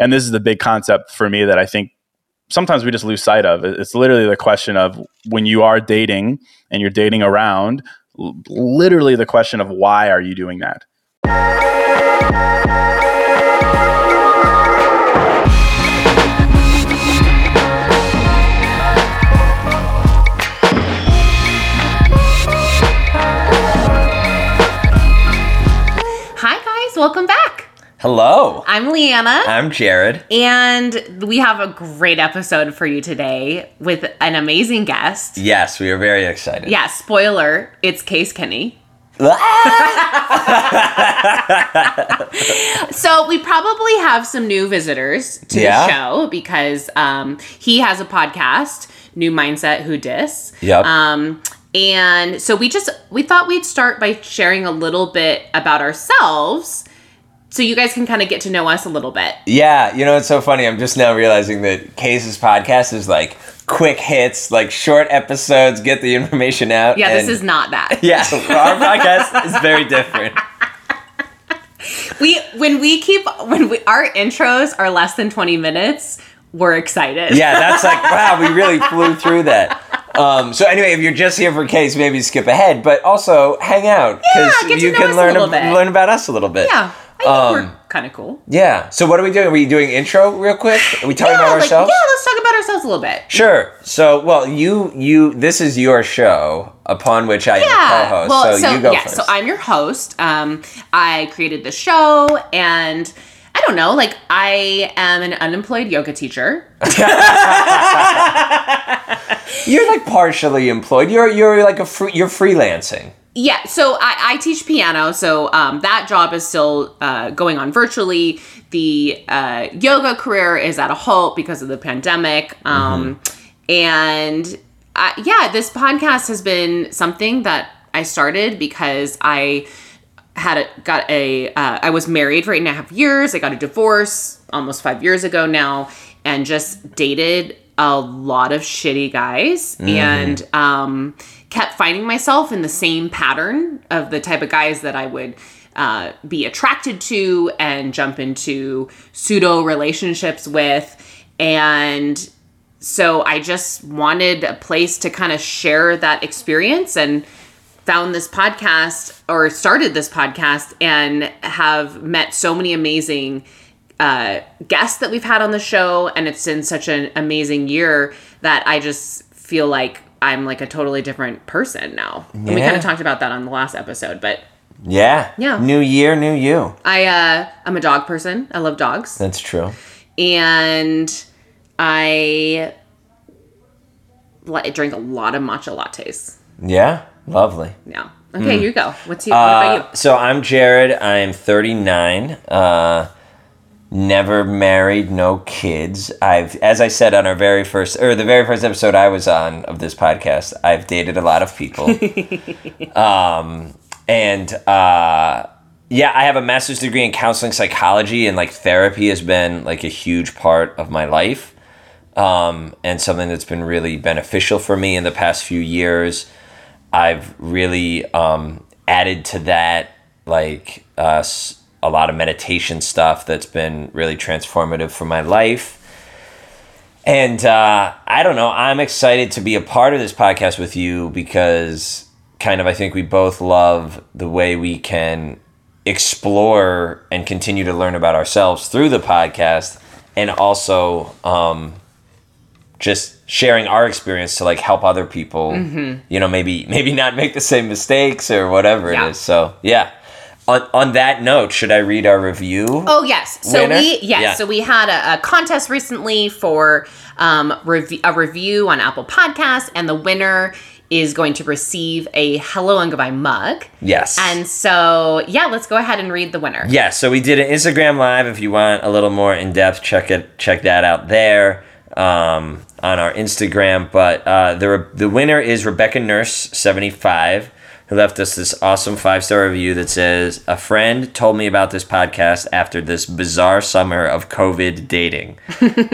And this is the big concept for me that I think sometimes we just lose sight of. It's literally the question of when you are dating and you're dating around, literally the question of why are you doing that? Hi guys, welcome back. Hello. I'm Leanna. I'm Jared. And we have a great episode for you today with an amazing guest. Yes, we are very excited. Yeah, spoiler, it's Case Kenny. So we probably have some new visitors to the show because he has a podcast, New Mindset, Who Dis? Yep. And so we thought we'd start by sharing a little bit about ourselves so you guys can kind of get to know us a little bit. Yeah, you know, it's so funny. I'm just now realizing that Case's podcast is like quick hits, like short episodes, get the information out. Yeah, this is not that. Yeah, our podcast is very different. Our intros are less than 20 minutes, we're excited. Yeah, that's like, wow, we really flew through that. So anyway, if you're just here for Case, maybe skip ahead, but also hang out because you can learn about us a little bit. Yeah. I think we're kind of cool. Yeah. So what are we doing? Are we doing intro real quick? Are we talking about ourselves? Yeah, let's talk about ourselves a little bit. Sure. So, well, you this is your show upon which I am co-host. Well, so you go first. So I'm your host. I created the show and I don't know, like I am an unemployed yoga teacher. You're like partially employed. You're like you're freelancing. Yeah, so I teach piano, so that job is still going on virtually. The yoga career is at a halt because of the pandemic. And this podcast has been something that I started because I was married for 8.5 years. I got a divorce almost 5 years ago now and just dated a lot of shitty guys and kept finding myself in the same pattern of the type of guys that I would be attracted to and jump into pseudo relationships with. And so I just wanted a place to kind of share that experience and found this podcast or started this podcast and have met so many amazing guests that we've had on the show. And it's been such an amazing year that I just feel like I'm like a totally different person now. Yeah. And we kind of talked about that on the last episode, but yeah. New year, new you. I'm a dog person. I love dogs. That's true. And I drink a lot of matcha lattes. Yeah. Lovely. Yeah. Okay, you go. What about you? So I'm Jared. I'm 39. Never married, no kids. As I said on the very first episode I was on of this podcast, I've dated a lot of people. I have a master's degree in counseling psychology, and like therapy has been like a huge part of my life, and something that's been really beneficial for me in the past few years. I've really added to that, like a lot of meditation stuff that's been really transformative for my life. And I don't know, I'm excited to be a part of this podcast with you because kind of I think we both love the way we can explore and continue to learn about ourselves through the podcast and also just sharing our experience to like help other people, you know, maybe not make the same mistakes or whatever it is. So yeah. On that note, should I read our review? Oh, yes. So winner? So we had a contest recently for a review on Apple Podcasts, and the winner is going to receive a Hello and Goodbye mug. Yes. And so, let's go ahead and read the winner. Yeah, so we did an Instagram Live. If you want a little more in-depth, check that out there on our Instagram. But the winner is Rebecca Nurse, 75. Who left us this awesome 5-star review that says, "A friend told me about this podcast after this bizarre summer of COVID dating.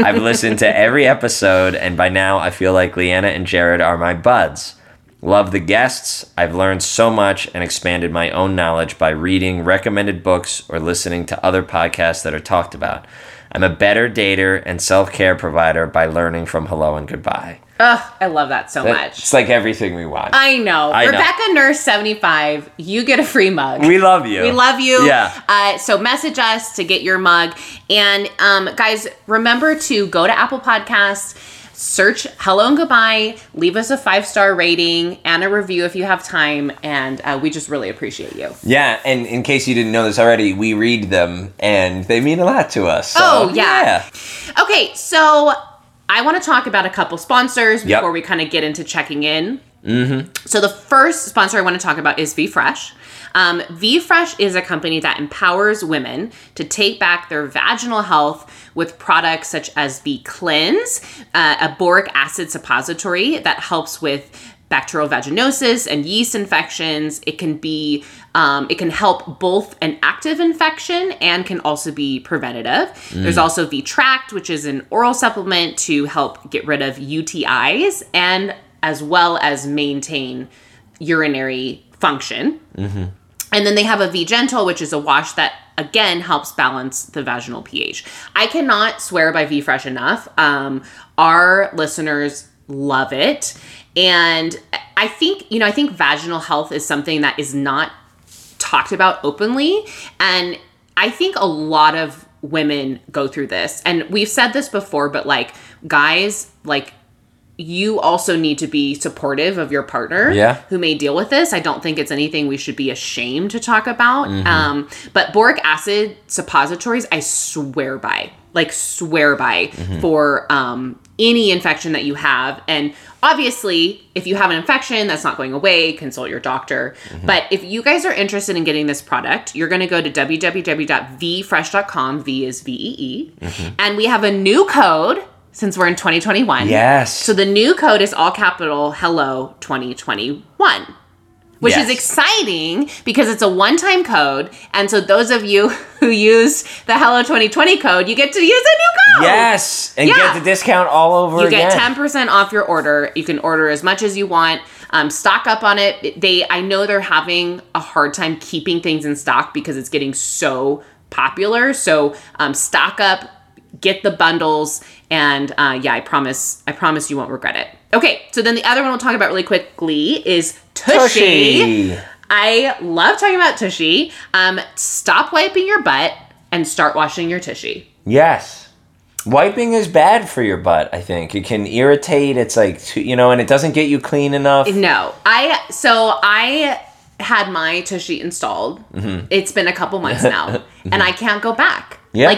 I've listened to every episode, and by now I feel like Leanna and Jared are my buds. Love the guests. I've learned so much and expanded my own knowledge by reading recommended books or listening to other podcasts that are talked about. I'm a better dater and self-care provider by learning from hello and goodbye. Ugh, I love that so much. It's like everything we want. I know. Rebecca Nurse 75, you get a free mug. We love you. We love you. Yeah. So message us to get your mug. And guys, remember to go to Apple Podcasts, search Hello and Goodbye, leave us a 5-star rating and a review if you have time, and we just really appreciate you. Yeah, and in case you didn't know this already, we read them, and they mean a lot to us. So, yeah. Okay, so I want to talk about a couple sponsors before we kind of get into checking in. Mm-hmm. So the first sponsor I want to talk about is VFresh. VFresh is a company that empowers women to take back their vaginal health with products such as the Cleanse, a boric acid suppository that helps with bacterial vaginosis and yeast infections. It can be, it can help both an active infection and can also be preventative. Mm. There's also VTract, which is an oral supplement to help get rid of UTIs and as well as maintain urinary function. Mm-hmm. And then they have a V-Gentle, which is a wash that, again, helps balance the vaginal pH. I cannot swear by VFresh enough. Our listeners love it. And I think, you know, I think vaginal health is something that is not talked about openly. And I think a lot of women go through this. And we've said this before, but like, guys, like, you also need to be supportive of your partner who may deal with this. I don't think it's anything we should be ashamed to talk about. Mm-hmm. But boric acid suppositories, I swear by, mm-hmm. for any infection that you have. And obviously, if you have an infection that's not going away, consult your doctor. Mm-hmm. But if you guys are interested in getting this product, you're going to go to www.vfresh.com. V is V-E-E. Mm-hmm. And we have a new code. Since we're in 2021. Yes. So the new code is all capital HELLO 2021, which is exciting because it's a one-time code. And so those of you who use the HELLO 2020 code, you get to use a new code. Yes. And get the discount all over again. You get 10% off your order. You can order as much as you want. Stock up on it. I know they're having a hard time keeping things in stock because it's getting so popular. So stock up. Get the bundles, and I promise you won't regret it. Okay, so then the other one we'll talk about really quickly is Tushy. I love talking about Tushy. Stop wiping your butt and start washing your Tushy. Yes. Wiping is bad for your butt, I think. It can irritate. It's like, you know, and it doesn't get you clean enough. No. I had my Tushy installed. Mm-hmm. It's been a couple months now, and I can't go back. Yeah.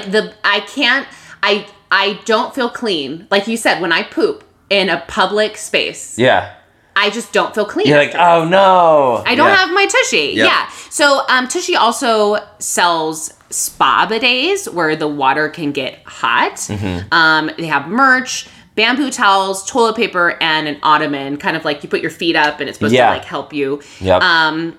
I don't feel clean. Like you said, when I poop in a public space. Yeah. I just don't feel clean. You're like, oh no. I don't have my Tushy. Yep. Yeah. So Tushy also sells spa bidets where the water can get hot. Mm-hmm. They have merch, bamboo towels, toilet paper, and an ottoman. Kind of like you put your feet up and it's supposed to like help you. Yep.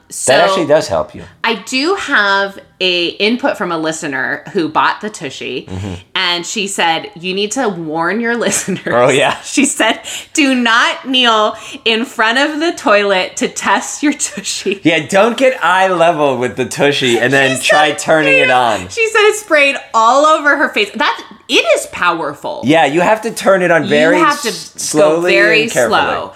So that actually does help you. I do have a input from a listener who bought the Tushy, mm-hmm. and she said, you need to warn your listeners. Oh, yeah. She said, do not kneel in front of the toilet to test your Tushy. Yeah, don't get eye level with the Tushy and then try turning it on. She said it sprayed all over her face. It is powerful. Yeah, you have to turn it on very slowly and carefully. Slow.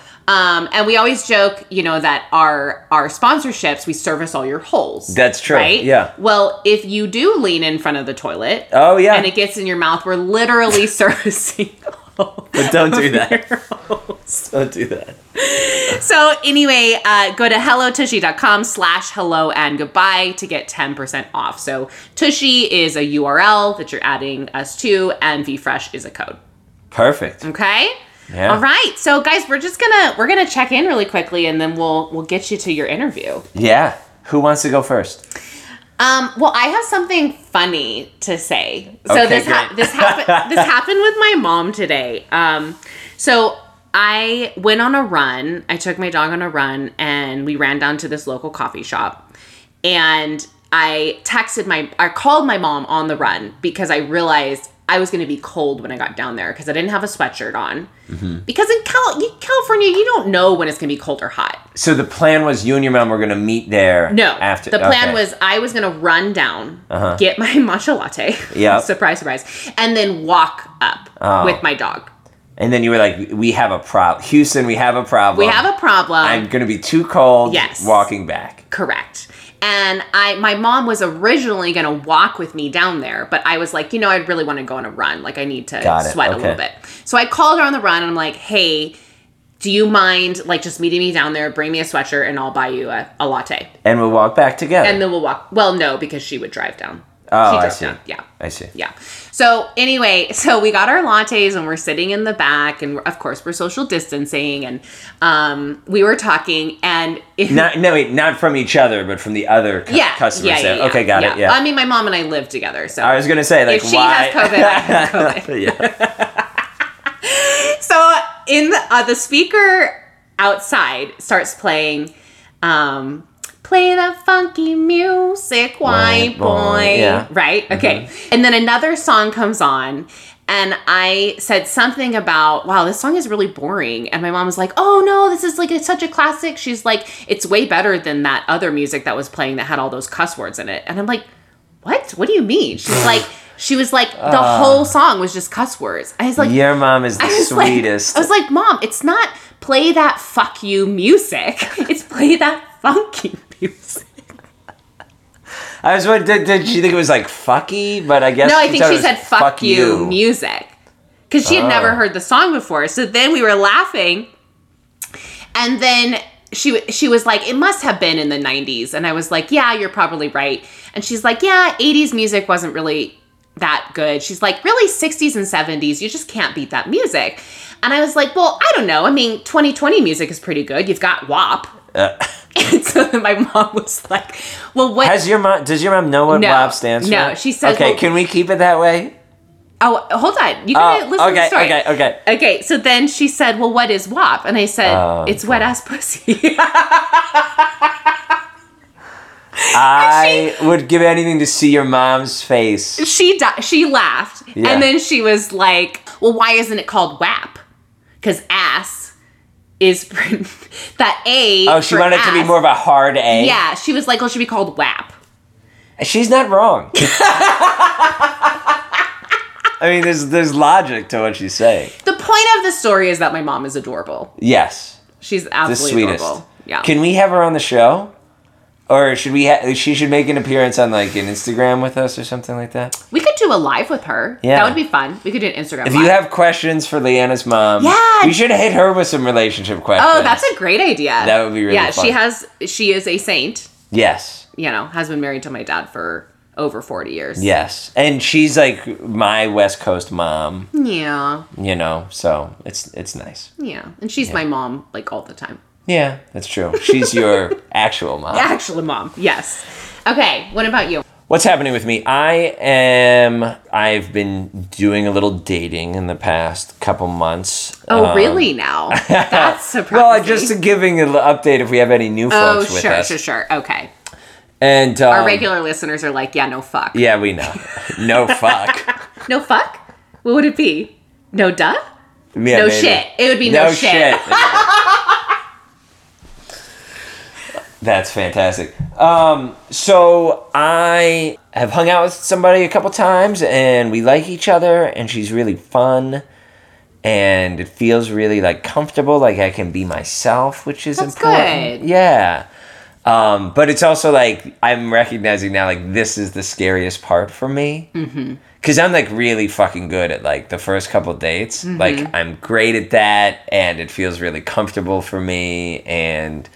And we always joke, you know, that our sponsorships, we service all your holes. That's true. Right? Yeah. Well, if you do lean in front of the toilet. Oh, yeah. And it gets in your mouth, we're literally servicing all. But don't do that. Don't do that. So anyway, go to hellotushy.com/helloandgoodbye to get 10% off. So Tushy is a URL that you're adding us to, and VFresh is a code. Perfect. Okay. Yeah. All right. So guys, we're gonna check in really quickly and then we'll get you to your interview. Yeah. Who wants to go first? Well, I have something funny to say. So this happened with my mom today. So I went on a run. I took my dog on a run and we ran down to this local coffee shop, and I called my mom on the run because I realized I was going to be cold when I got down there because I didn't have a sweatshirt on. Mm-hmm. Because in California, you don't know when it's going to be cold or hot. So the plan was you and your mom were going to meet there. No. After. The plan was I was going to run down, get my matcha latte. Yeah. Surprise, surprise. And then walk up with my dog. And then you were like, we have a problem. Houston, we have a problem. We have a problem. I'm going to be too cold. Yes. Walking back. Correct. And my mom was originally going to walk with me down there, but I was like, you know, I really want to go on a run. Like, I need to sweat a little bit. So I called her on the run, and I'm like, hey, do you mind, like, just meeting me down there, bring me a sweatshirt, and I'll buy you a latte. And we'll walk back together. And then we'll walk. Well, no, because she would drive down. Oh, I see. Down. Yeah. I see. Yeah. So anyway, so we got our lattes, and we're sitting in the back, and of course we're social distancing, and we were talking, and not from each other, but from the other customers. Yeah. Okay, got it. Yeah. I mean, my mom and I live together, so I was gonna say, like, if she has COVID, I have COVID. Yeah. So in the speaker outside starts playing. Play the funky music, white boy. Yeah. Right? Okay. Mm-hmm. And then another song comes on, and I said something about, wow, this song is really boring. And my mom was like, oh no, this is like, it's such a classic. She's like, it's way better than that other music that was playing that had all those cuss words in it. And I'm like, what? What do you mean? She's like, she was like, the whole song was just cuss words. I was like, your mom is the sweetest. I was like, mom, it's not play that fuck you music. It's play that funky music. I was wondering, did she think it was like fucky? But I guess no. I think she said fuck you music because she had never heard the song before. So then we were laughing, and then she was like, "It must have been in the '90s," and I was like, "Yeah, you're probably right." And she's like, "Yeah, '80s music wasn't really that good." She's like, "Really, '60s and '70s, you just can't beat that music." And I was like, "Well, I don't know. I mean, 2020 music is pretty good. You've got WAP." And so then my mom was like, well, what... Does your mom know what WAP stands for? No, she says... Okay, well, can we keep it that way? Oh, hold on. You gotta listen to the story. Okay. Okay, so then she said, well, what is WAP? And I said, it's wet-ass pussy. I would give anything to see your mom's face. She laughed. Yeah. And then she was like, well, why isn't it called WAP? Because ass... is that A. Oh, she wanted it to be more of a hard A. Yeah, she was like, well, it should be called WAP. She's not wrong. I mean, there's logic to what she's saying. The point of the story is that my mom is adorable. Yes. She's absolutely the adorable. Yeah. Can we have her on the show? Or should we? She should make an appearance on like an Instagram with us or something like that. We could do a live with her. Yeah, that would be fun. We could do an Instagram. If live. You have questions for Leanna's mom, yeah, you should hit her with some relationship questions. Oh, that's a great idea. That would be really fun. Yeah, she is a saint. Yes, you know, has been married to my dad for over 40 years. Yes, and she's like my West Coast mom. Yeah, you know, so it's nice. Yeah, and she's my mom like all the time. Yeah, that's true. She's your actual mom. Actual mom, yes. Okay, what about you? What's happening with me? I've been doing a little dating in the past couple months. Oh, really now? That's surprising. Well, just giving an update if we have any new folks with us. Oh, sure. Okay. And our regular listeners are like, yeah, no fuck. Yeah, we know. No fuck. No fuck? What would it be? No duh? Yeah, no maybe. Shit. It would be no shit. That's fantastic. So I have hung out with somebody a couple times, and we like each other, and she's really fun, and it feels really like comfortable, like I can be myself, which is important. That's good. Yeah. But it's also like I'm recognizing now, like this is the scariest part for me, because I'm like really fucking good at like the first couple dates. Mm-hmm. Like I'm great at that, and it feels really comfortable for me, and.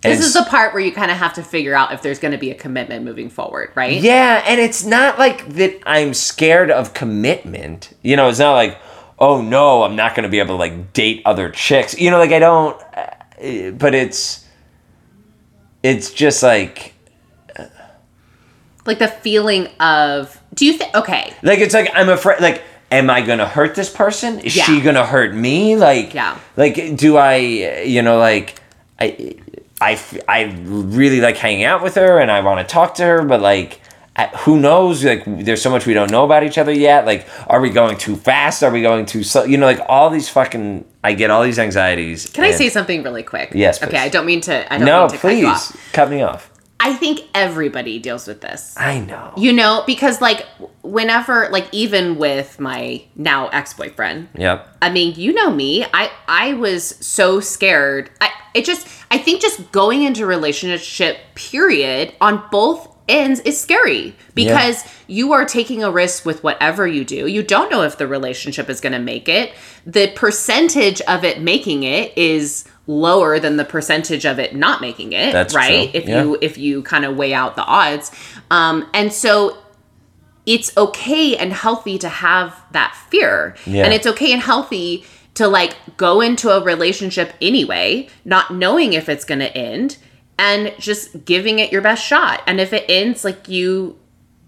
This is the part where you kind of have to figure out if there's going to be a commitment moving forward, right? Yeah, and it's not like that I'm scared of commitment. You know, it's not like, oh no, I'm not going to be able to like date other chicks. You know, like I don't, but it's just like the feeling of, do you think, okay. Like it's like, I'm afraid, like, am I going to hurt this person? Is she going to hurt me? Like, like, do I, you know, like, I really like hanging out with her and I want to talk to her, but like, who knows? Like, there's so much we don't know about each other yet. Like, are we going too fast? Are we going too slow? You know, like all these fucking, I get all these anxieties. Can I say something really quick? Yes, please. Okay, I don't mean to, please, cut you off. Cut me off. I think everybody deals with this. I know. You know, because like whenever, like even with my now ex-boyfriend. Yep. I mean, you know me. I was so scared. I think just going into a relationship period on both ends is scary because you are taking a risk with whatever you do. You don't know if the relationship is going to make it. The percentage of it making it is lower than the percentage of it not making it. That's right. True. If you kind of weigh out the odds. And so it's okay and healthy to have that fear. Yeah. And it's okay and healthy to like go into a relationship anyway, not knowing if it's going to end and just giving it your best shot. And if it ends, like you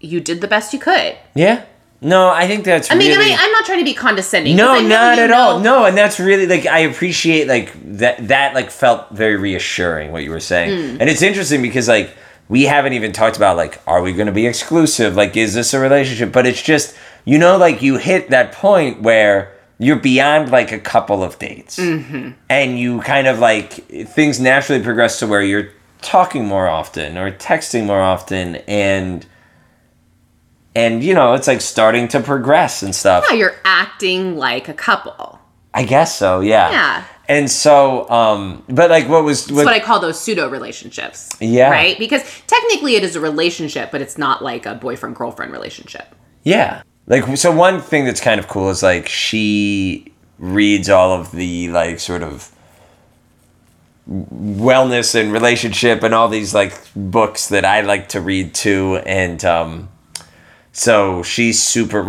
did the best you could. Yeah. No, I think that's I mean, I'm not trying to be condescending. No, not at all. No, and that's really, like, I appreciate, like, that like, felt very reassuring, what you were saying. Mm. And it's interesting because, like, we haven't even talked about, like, are we going to be exclusive? Like, is this a relationship? But it's just, you know, like, you hit that point where you're beyond, like, a couple of dates. Mm-hmm. And you kind of, like, things naturally progress to where you're talking more often or texting more often and, you know, it's, like, starting to progress and stuff. Yeah, you're acting like a couple. I guess so, yeah. Yeah. And so, but, like, what I call those pseudo-relationships. Yeah. Right? Because technically it is a relationship, but it's not, like, a boyfriend-girlfriend relationship. Yeah. Like, so one thing that's kind of cool is, like, she reads all of the, like, sort of wellness and relationship and all these, like, books that I like to read, too, and, so she's super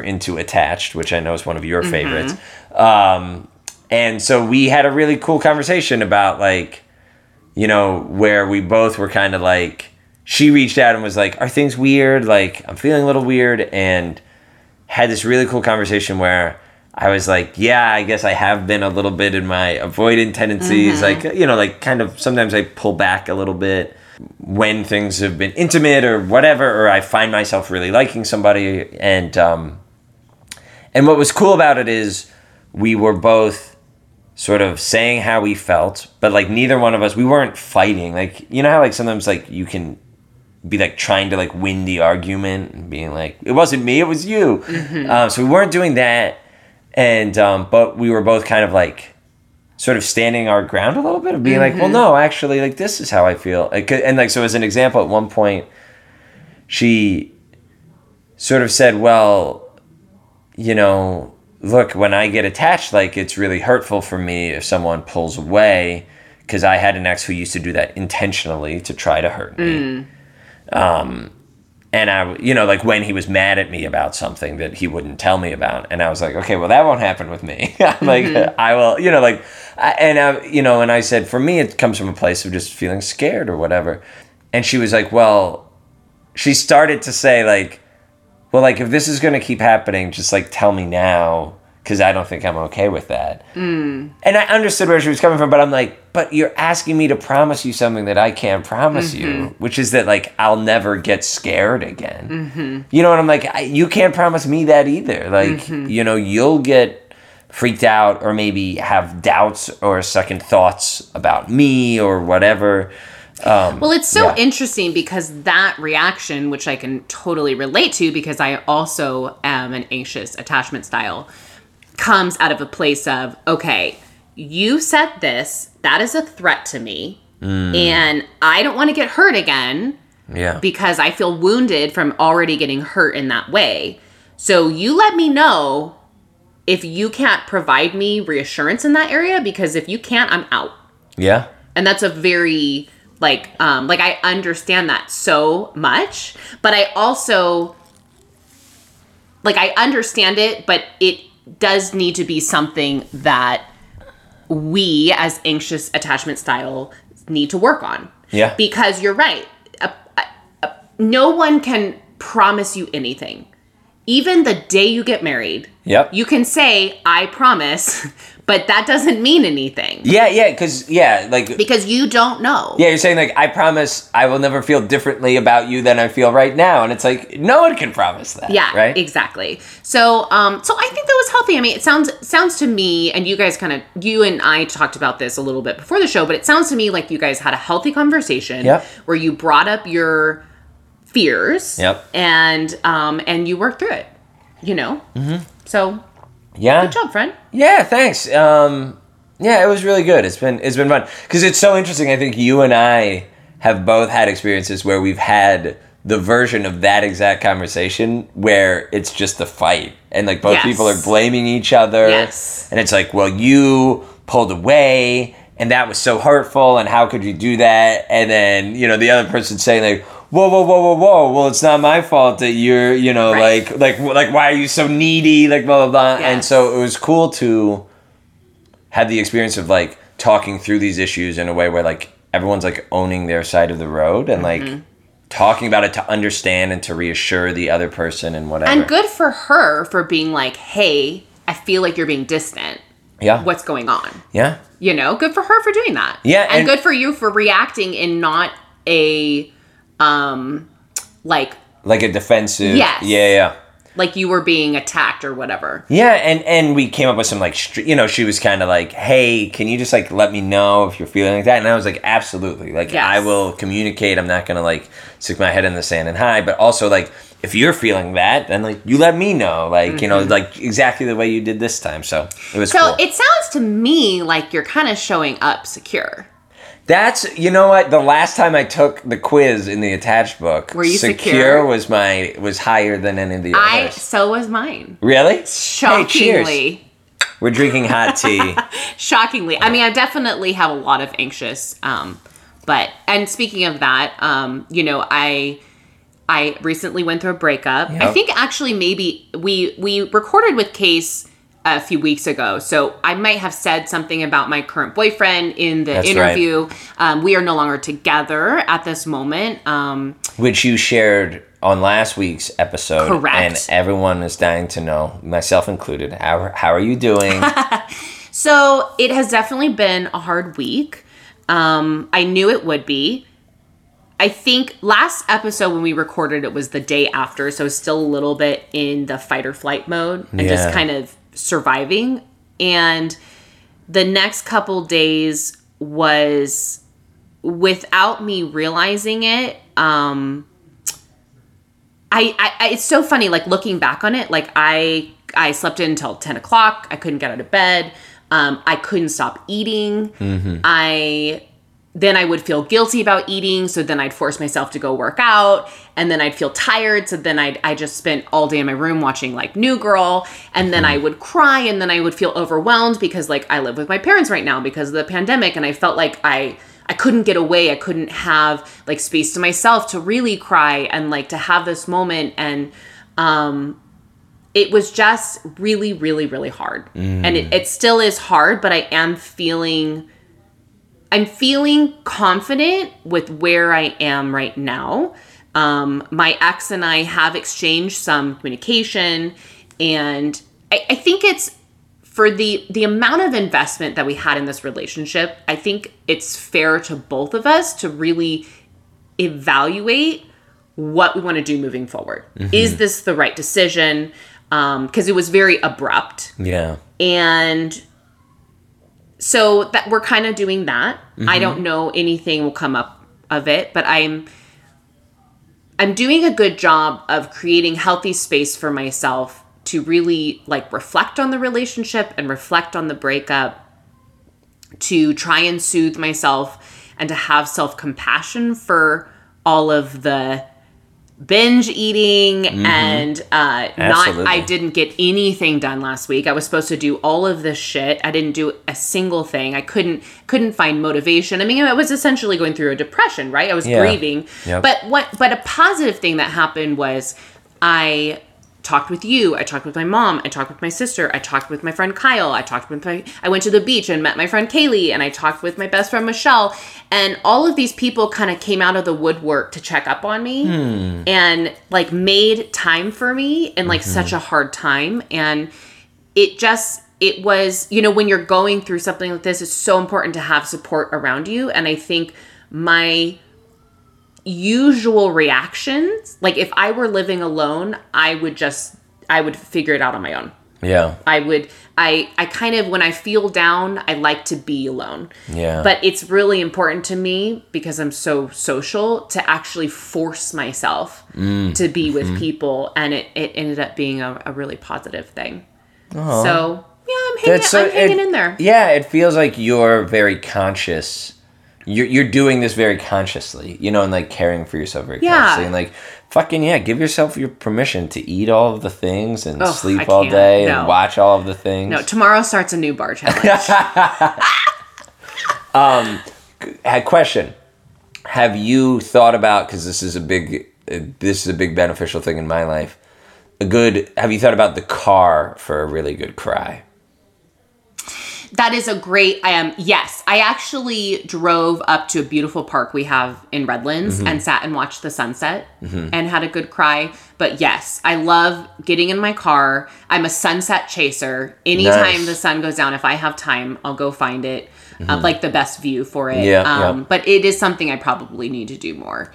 into Attached, which I know is one of your favorites. And so we had a really cool conversation about, like, you know, where we both were kind of like, she reached out and was like, are things weird? Like, I'm feeling a little weird. And had this really cool conversation where I was like, yeah, I guess I have been a little bit in my avoidant tendencies. Mm-hmm. Like, you know, like kind of sometimes I pull back a little bit when things have been intimate or whatever, or I find myself really liking somebody. And what was cool about it is we were both sort of saying how we felt, but like neither one of us, we weren't fighting. Like, you know how like sometimes like you can be like trying to like win the argument and being like, it wasn't me, it was you. Mm-hmm. So we weren't doing that. And, but we were both kind of like, sort of standing our ground a little bit of being like, well, no, actually, like, this is how I feel. And, like, so as an example, at one point, she sort of said, well, you know, look, when I get attached, like, it's really hurtful for me if someone pulls away because I had an ex who used to do that intentionally to try to hurt me. And I, you know, like when he was mad at me about something that he wouldn't tell me about. And I was like, okay, well, that won't happen with me. Like, I will, you know, like, and I said, for me, it comes from a place of just feeling scared or whatever. And she was like, well, she started to say like, well, like if this is going to keep happening, just like tell me now, because I don't think I'm okay with that. Mm. And I understood where she was coming from, but I'm like, but you're asking me to promise you something that I can't promise you, which is that, like, I'll never get scared again. Mm-hmm. You know, and I'm like, you can't promise me that either. Like, you know, you'll get freaked out or maybe have doubts or second thoughts about me or whatever. Well, it's so interesting because that reaction, which I can totally relate to because I also am an anxious attachment style, comes out of a place of, okay, you said this, that is a threat to me, and I don't want to get hurt again because I feel wounded from already getting hurt in that way. So you let me know if you can't provide me reassurance in that area, because if you can't, I'm out. Yeah. And that's a very, like I understand that so much, but I also, like I understand it, but it does need to be something that we as anxious attachment style need to work on. Yeah. Because you're right. No one can promise you anything. Even the day you get married, you can say, I promise, But that doesn't mean anything. Because you don't know. Yeah, you're saying, like, I promise I will never feel differently about you than I feel right now. And it's like, no one can promise that. Yeah, right? Exactly. So, so I think that was healthy. I mean, it sounds to me, and you guys you and I talked about this a little bit before the show, but it sounds to me like you guys had a healthy conversation where you brought up your fears and you worked through it, you know? Mm-hmm. So... yeah. Good job, friend. Yeah, thanks. Yeah, it was really good. It's been fun. Because it's so interesting. I think you and I have both had experiences where we've had the version of that exact conversation where it's just a fight. And, like, both people are blaming each other. Yes. And it's like, well, you pulled away, and that was so hurtful, and how could you do that? And then, you know, the other person's saying, like, whoa, well, it's not my fault that you're, you know, right. like, why are you so needy, like, blah, blah, blah. Yes. And so it was cool to have the experience of, like, talking through these issues in a way where, like, everyone's, like, owning their side of the road and, mm-hmm. like, talking about it to understand and to reassure the other person and whatever. And good for her for being like, hey, I feel like you're being distant. Yeah. What's going on? Yeah. You know, good for her for doing that. Yeah. And good for you for reacting in not a... Like a defensive. Yes. Yeah, yeah. Like you were being attacked or whatever. Yeah, and we came up with some, like, you know, she was kind of like, hey, can you just, like, let me know if you're feeling like that? And I was like, absolutely. Like, yes. I will communicate. I'm not going to, like, stick my head in the sand and hide. But also, like, if you're feeling that, then, like, you let me know. Like, mm-hmm. you know, like, exactly the way you did this time. So it was cool. So it sounds to me like you're kind of showing up secure. That's, you know what, the last time I took the quiz in the Attached book, were you secure was higher than any of the others. So was mine. Really? Shockingly. Hey, cheers. We're drinking hot tea. Shockingly. I mean, I definitely have a lot of anxious, and speaking of that, you know, I recently went through a breakup. Yep. I think actually maybe we recorded with Case a few weeks ago. So I might have said something about my current boyfriend in the interview. Right. We are no longer together at this moment. Which you shared on last week's episode. Correct. And everyone is dying to know, myself included. How are you doing? So it has definitely been a hard week. I knew it would be. I think last episode when we recorded, it was the day after. So still a little bit in the fight or flight mode and just kind of surviving, and the next couple days was, without me realizing it, I it's so funny, like, looking back on it, like, I slept in until 10 o'clock. I couldn't get out of bed. I couldn't stop eating. Mm-hmm. Then I would feel guilty about eating, so then I'd force myself to go work out, and then I'd feel tired, so then I just spent all day in my room watching, like, New Girl, and then I would cry, and then I would feel overwhelmed because, like, I live with my parents right now because of the pandemic, and I felt like I couldn't get away. I couldn't have, like, space to myself to really cry and, like, to have this moment, and it was just really, really, really hard. Mm. And it still is hard, but I am feeling... I'm feeling confident with where I am right now. My ex and I have exchanged some communication, and I think it's for the amount of investment that we had in this relationship. I think it's fair to both of us to really evaluate what we want to do moving forward. Mm-hmm. Is this the right decision? 'Cause it was very abrupt. Yeah. And so that we're kind of doing that. Mm-hmm. I don't know anything will come up of it, but I'm doing a good job of creating healthy space for myself to really, like, reflect on the relationship and reflect on the breakup, to try and soothe myself and to have self-compassion for all of the binge eating and I didn't get anything done last week. I was supposed to do all of this shit. I didn't do a single thing. I couldn't find motivation. I mean, I was essentially going through a depression, right? I was grieving. Yep. But a positive thing that happened was I talked with you. I talked with my mom. I talked with my sister. I talked with my friend Kyle. I went to the beach and met my friend Kaylee, and I talked with my best friend Michelle. And all of these people kind of came out of the woodwork to check up on me and, like, made time for me in, like, such a hard time. And it just, it was, you know, when you're going through something like this, it's so important to have support around you. And I think my usual reactions, like if I were living alone, I would figure it out on my own. Yeah. I kind of, when I feel down, I like to be alone. Yeah. But it's really important to me, because I'm so social, to actually force myself to be with people. And it ended up being a really positive thing. Aww. So yeah, I'm hanging in there. Yeah. It feels like you're very conscious. You're doing this very consciously, you know, and like caring for yourself very consciously, and like, fucking yeah, give yourself your permission to eat all of the things and sleep all day and watch all of the things. No, tomorrow starts a new bar challenge. Question: have you thought about, because this is a big beneficial thing in my life, have you thought about the car for a really good cry? That is a great, yes. I actually drove up to a beautiful park we have in Redlands and sat and watched the sunset and had a good cry. But yes, I love getting in my car. I'm a sunset chaser. Anytime the sun goes down, if I have time, I'll go find it. Like the best view for it. Yeah, But it is something I probably need to do more.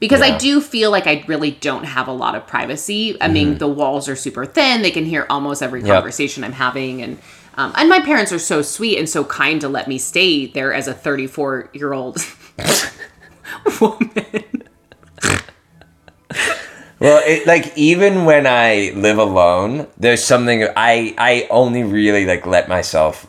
Because I do feel like I really don't have a lot of privacy. I mean, the walls are super thin. They can hear almost every conversation I'm having, and my parents are so sweet and so kind to let me stay there as a 34-year-old woman. Well, even when I live alone, there's something I only really let myself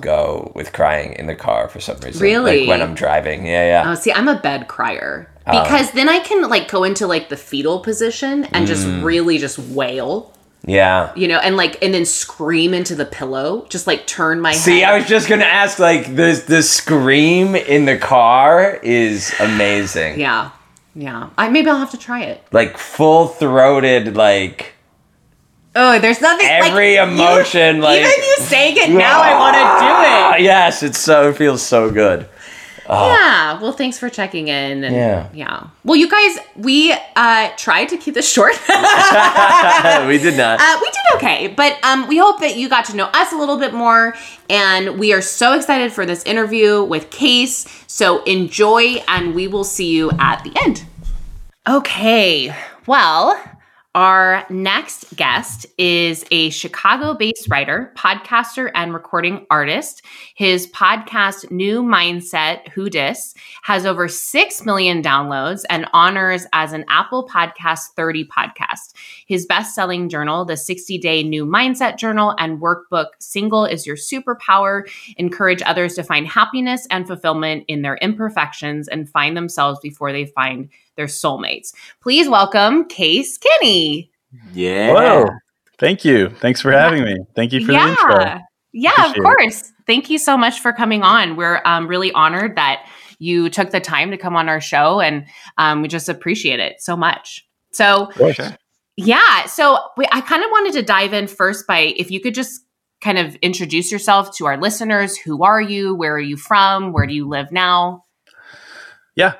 go with crying in the car for some reason. Really? Like when I'm driving. Yeah, yeah. Oh, see, I'm a bed crier. Because then I can go into the fetal position and just really wail. Yeah. You know, and then scream into the pillow. Just turn my head. See, I was just going to ask, the scream in the car is amazing. Yeah. Yeah. Maybe I'll have to try it. Full-throated, oh, there's nothing. Every emotion, Even you saying it now, I want to do it. Yes, it feels so good. Oh. Yeah. Well, thanks for checking in. Yeah. Well, you guys, we tried to keep this short. We did not. We did okay. But we hope that you got to know us a little bit more. And we are so excited for this interview with Case. So enjoy, and we will see you at the end. Okay. Well, our next guest is a Chicago-based writer, podcaster, and recording artist. His podcast, New Mindset, Who Dis?, has over 6 million downloads and honors as an Apple Podcast 30 podcast. His best-selling journal, the 60-Day New Mindset Journal, and workbook, Single is Your Superpower, encourage others to find happiness and fulfillment in their imperfections and find themselves before they find their soulmates. Please welcome Case Kenny. Yeah. Hello. Thank you. Thanks for having me. Thank you for the intro. Yeah, appreciate of course. It. Thank you so much for coming on. We're really honored that you took the time to come on our show, and we just appreciate it so much. So, yeah. So I kind of wanted to dive in first by, if you could just kind of introduce yourself to our listeners. Who are you? Where are you from? Where do you live now?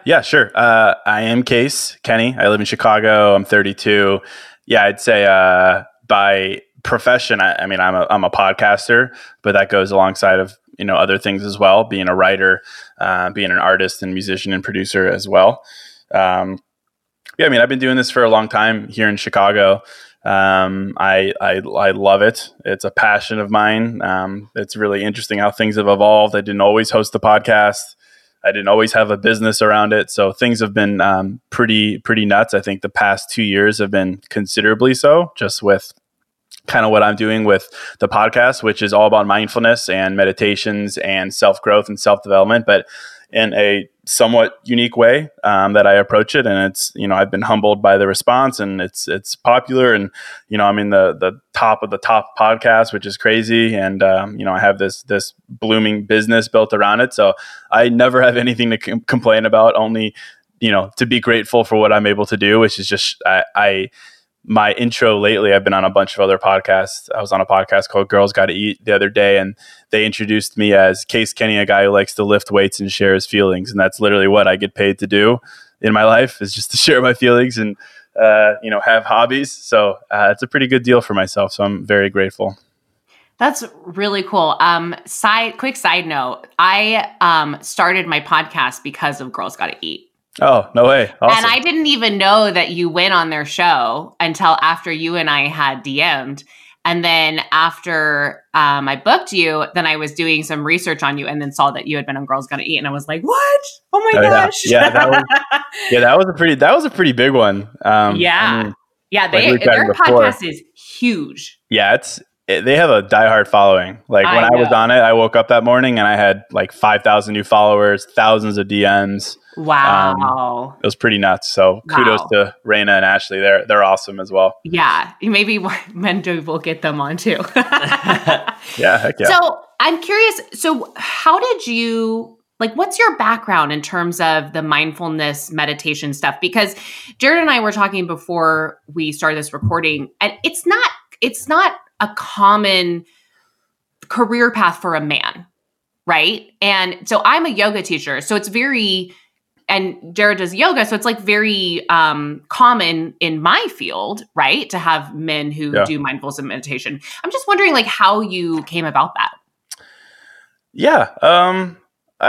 Yeah, sure. I am Case Kenny. I live in Chicago. I'm 32. Yeah, I'd say by profession, I mean, I'm a podcaster, but that goes alongside of, other things as well, being a writer, being an artist and musician and producer as well. Yeah, I mean, I've been doing this for a long time here in Chicago. I love it. It's a passion of mine. It's really interesting how things have evolved. I didn't always host a podcast. I didn't always have a business around it. So things have been pretty nuts. I think the past 2 years have been considerably so, just with kind of what I'm doing with the podcast, which is all about mindfulness and meditations and self-growth and self-development, but in a somewhat unique way that I approach it. And it's, I've been humbled by the response, and it's popular, and, I'm in the top of the top podcast, which is crazy. And, I have this blooming business built around it. So I never have anything to complain about, only, to be grateful for what I'm able to do, which is just, my intro lately, I've been on a bunch of other podcasts. I was on a podcast called Girls Gotta Eat the other day, and they introduced me as Case Kenny, a guy who likes to lift weights and share his feelings. And that's literally what I get paid to do in my life, is just to share my feelings and, have hobbies. So it's a pretty good deal for myself. So I'm very grateful. That's really cool. Quick side note. I started my podcast because of Girls Gotta Eat. Oh, no way. Awesome. And I didn't even know that you went on their show until after you and I had DM'd. And then after I booked you, then I was doing some research on you and then saw that you had been on Girls Gotta Eat. And I was like, what? Oh my gosh. That was a pretty big one. Their podcast is huge. Yeah, they have a diehard following. Like I was on it, I woke up that morning and I had like 5,000 new followers, thousands of DMs. Wow. It was pretty nuts. So kudos to Rayna and Ashley. They're awesome as well. Yeah. Maybe Mendo will get them on too. Yeah. So I'm curious. So how did you, what's your background in terms of the mindfulness meditation stuff? Because Jared and I were talking before we started this recording, and it's not a common career path for a man. Right. And so I'm a yoga teacher. So it's very, and Jared does yoga. So it's very common in my field, right? To have men who do mindfulness and meditation. I'm just wondering how you came about that. Yeah. I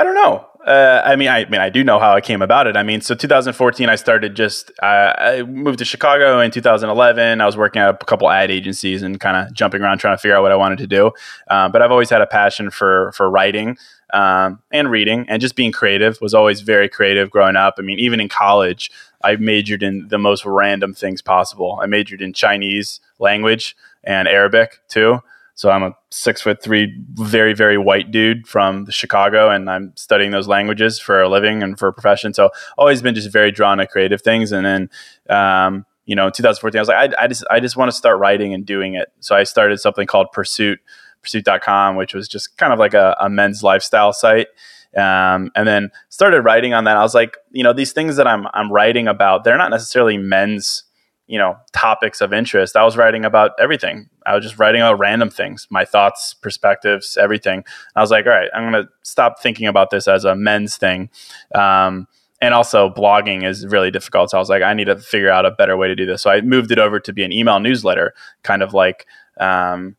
don't know. I do know how I came about it. 2014, I started I moved to Chicago in 2011. I was working at a couple ad agencies and kind of jumping around trying to figure out what I wanted to do. But I've always had a passion for writing and reading and just being creative. Was always very creative growing up. Even in college, I majored in the most random things possible. I majored in Chinese language and Arabic too. So I'm a 6'3", very, very white dude from Chicago, and I'm studying those languages for a living and for a profession. So always been just very drawn to creative things. And then, in 2014, I was like, I just want to start writing and doing it. So I started something called Pursuit.com, which was just kind of like a men's lifestyle site. And then started writing on that. I was like, these things that I'm writing about, they're not necessarily men's topics of interest. I was writing about everything. I was just writing about random things, my thoughts, perspectives, everything. And I was like, all right, I'm going to stop thinking about this as a men's thing. And also blogging is really difficult. So I was like, I need to figure out a better way to do this. So I moved it over to be an email newsletter, kind of like, the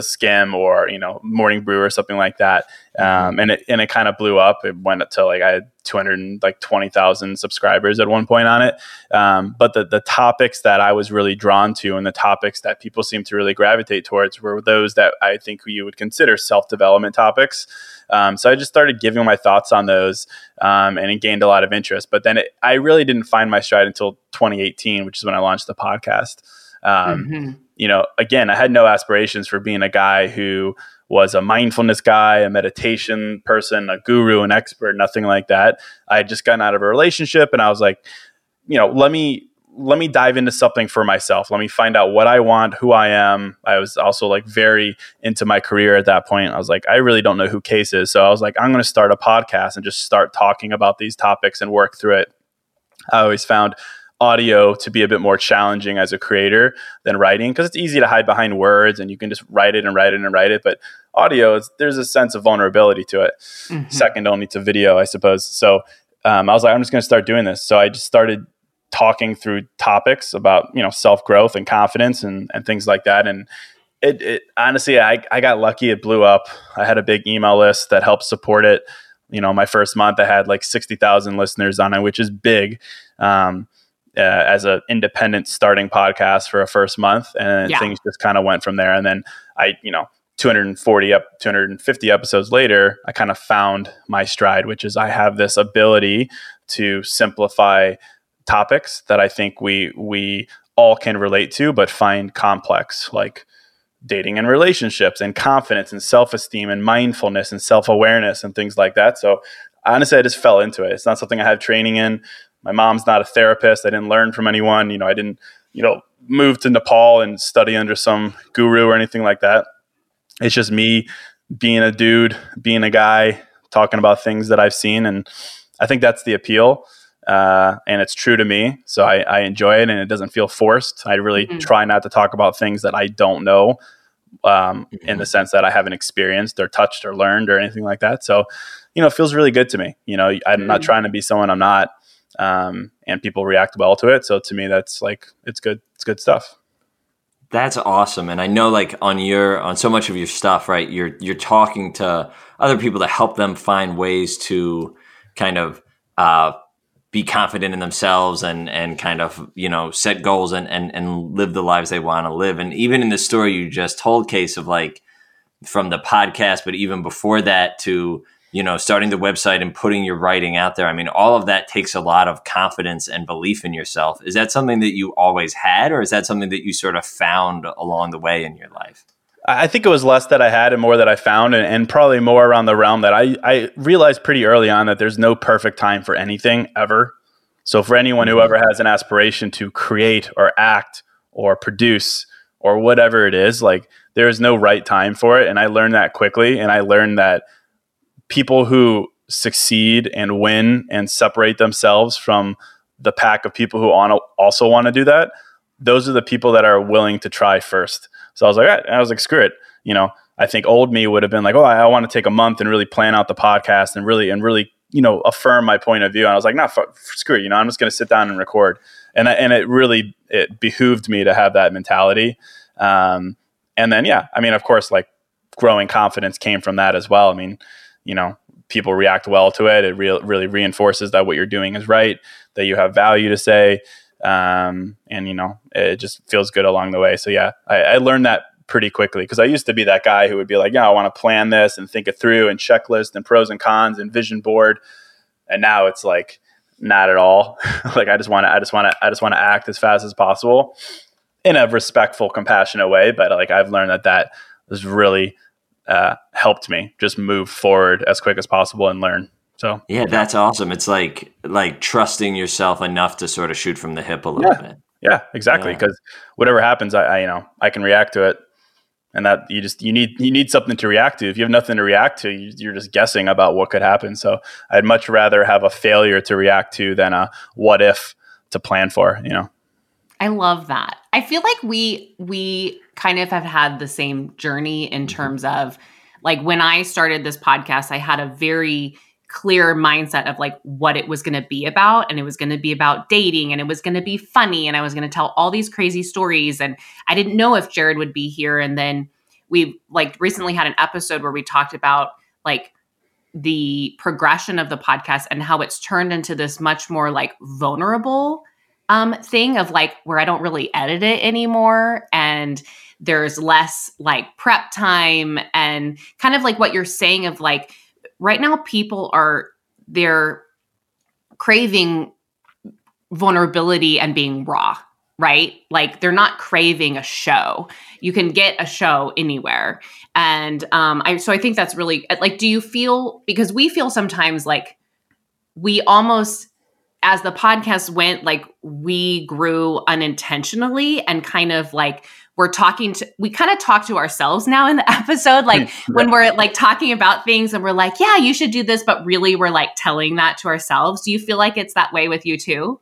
Skim or, Morning Brew or something like that. And it kind of blew up. It went up to I had 220,000 subscribers at one point on it. But the topics that I was really drawn to and the topics that people seemed to really gravitate towards were those that I think you would consider self-development topics. So I just started giving my thoughts on those, and it gained a lot of interest, but then I really didn't find my stride until 2018, which is when I launched the podcast. Again, I had no aspirations for being a guy who was a mindfulness guy, a meditation person, a guru, an expert, nothing like that. I had just gotten out of a relationship and I was like, let me dive into something for myself. Let me find out what I want, who I am. I was also very into my career at that point. I was like, I really don't know who Case is. So I was like, I'm going to start a podcast and just start talking about these topics and work through it. I always found audio to be a bit more challenging as a creator than writing, because it's easy to hide behind words and you can just write it. But audio, there's a sense of vulnerability to it. Mm-hmm. Second only to video, I suppose. So I was like, I'm just going to start doing this. So I just started talking through topics about, self-growth and confidence and things like that. And it honestly, I got lucky. It blew up. I had a big email list that helped support it. My first month I had 60,000 listeners on it, which is big. As an independent starting podcast for a first month, and things just kind of went from there. And then 250 episodes later, I kind of found my stride, which is I have this ability to simplify topics that I think we all can relate to, but find complex, like dating and relationships and confidence and self-esteem and mindfulness and self-awareness and things like that. So honestly, I just fell into it. It's not something I have training in. My mom's not a therapist. I didn't learn from anyone. I didn't, move to Nepal and study under some guru or anything like that. It's just me being a dude, being a guy, talking about things that I've seen. And I think that's the appeal. And it's true to me. So I enjoy it and it doesn't feel forced. I really try not to talk about things that I don't know in the sense that I haven't experienced or touched or learned or anything like that. So, it feels really good to me. I'm not trying to be someone I'm not. And people react well to it. So to me, that's it's good stuff. That's awesome. And I know like on so much of your stuff, right, you're talking to other people to help them find ways to kind of be confident in themselves and kind of, you know, set goals and live the lives they want to live. And even in the story you just told, Case, of like from the podcast, but even before that to, you know, starting the website and putting your writing out there. I mean, all of that takes a lot of confidence and belief in yourself. Is that something that you always had, or is that something that you sort of found along the way in your life? I think it was less that I had and more that I found, and probably more around the realm that I realized pretty early on that there's no perfect time for anything ever. So for anyone who ever has an aspiration to create or act or produce or whatever it is, like there is no right time for it. And I learned that quickly. And I learned that people who succeed and win and separate themselves from the pack of people who also want to do that, those are the people that are willing to try first. So I was like, all right. I was like, screw it. You know, I think old me would have been like, oh, I want to take a month and really plan out the podcast and really, you know, affirm my point of view. And I was like, no, screw it. You know, I'm just going to sit down and record. And it behooved me to have that mentality. And then, yeah, I mean, of course, like growing confidence came from that as well. I mean, you know, people react well to it. It really reinforces that what you're doing is right, that you have value to say. And, you know, it just feels good along the way. So, yeah, I learned that pretty quickly because I used to be that guy who would be like, yeah, I want to plan this and think it through and checklist and pros and cons and vision board. And now it's like, not at all. Like, I just want to act as fast as possible in a respectful, compassionate way. But like, I've learned that was really helped me just move forward as quick as possible and learn. So yeah, that's awesome. It's like trusting yourself enough to sort of shoot from the hip a little bit. Yeah, exactly. Because whatever happens, I can react to it, and that you need something to react to. If you have nothing to react to, you're just guessing about what could happen. So I'd much rather have a failure to react to than a what if to plan for. You know, I love that. I feel like we kind of have had the same journey in terms of like when I started this podcast, I had a very clear mindset of like what it was going to be about. And it was going to be about dating, and it was going to be funny. And I was going to tell all these crazy stories. And I didn't know if Jared would be here. And then we like recently had an episode where we talked about like the progression of the podcast and how it's turned into this much more like vulnerable thing of like where I don't really edit it anymore. And there's less like prep time and kind of like what you're saying of like right now people they're craving vulnerability and being raw, right? Like they're not craving a show. You can get a show anywhere. And so I think that's really like, do you feel, because we feel sometimes like we almost, as the podcast went, like we grew unintentionally and kind of like we kind of talk to ourselves now in the episode, like when we're like talking about things and we're like, yeah, you should do this. But really we're like telling that to ourselves. Do you feel like it's that way with you too?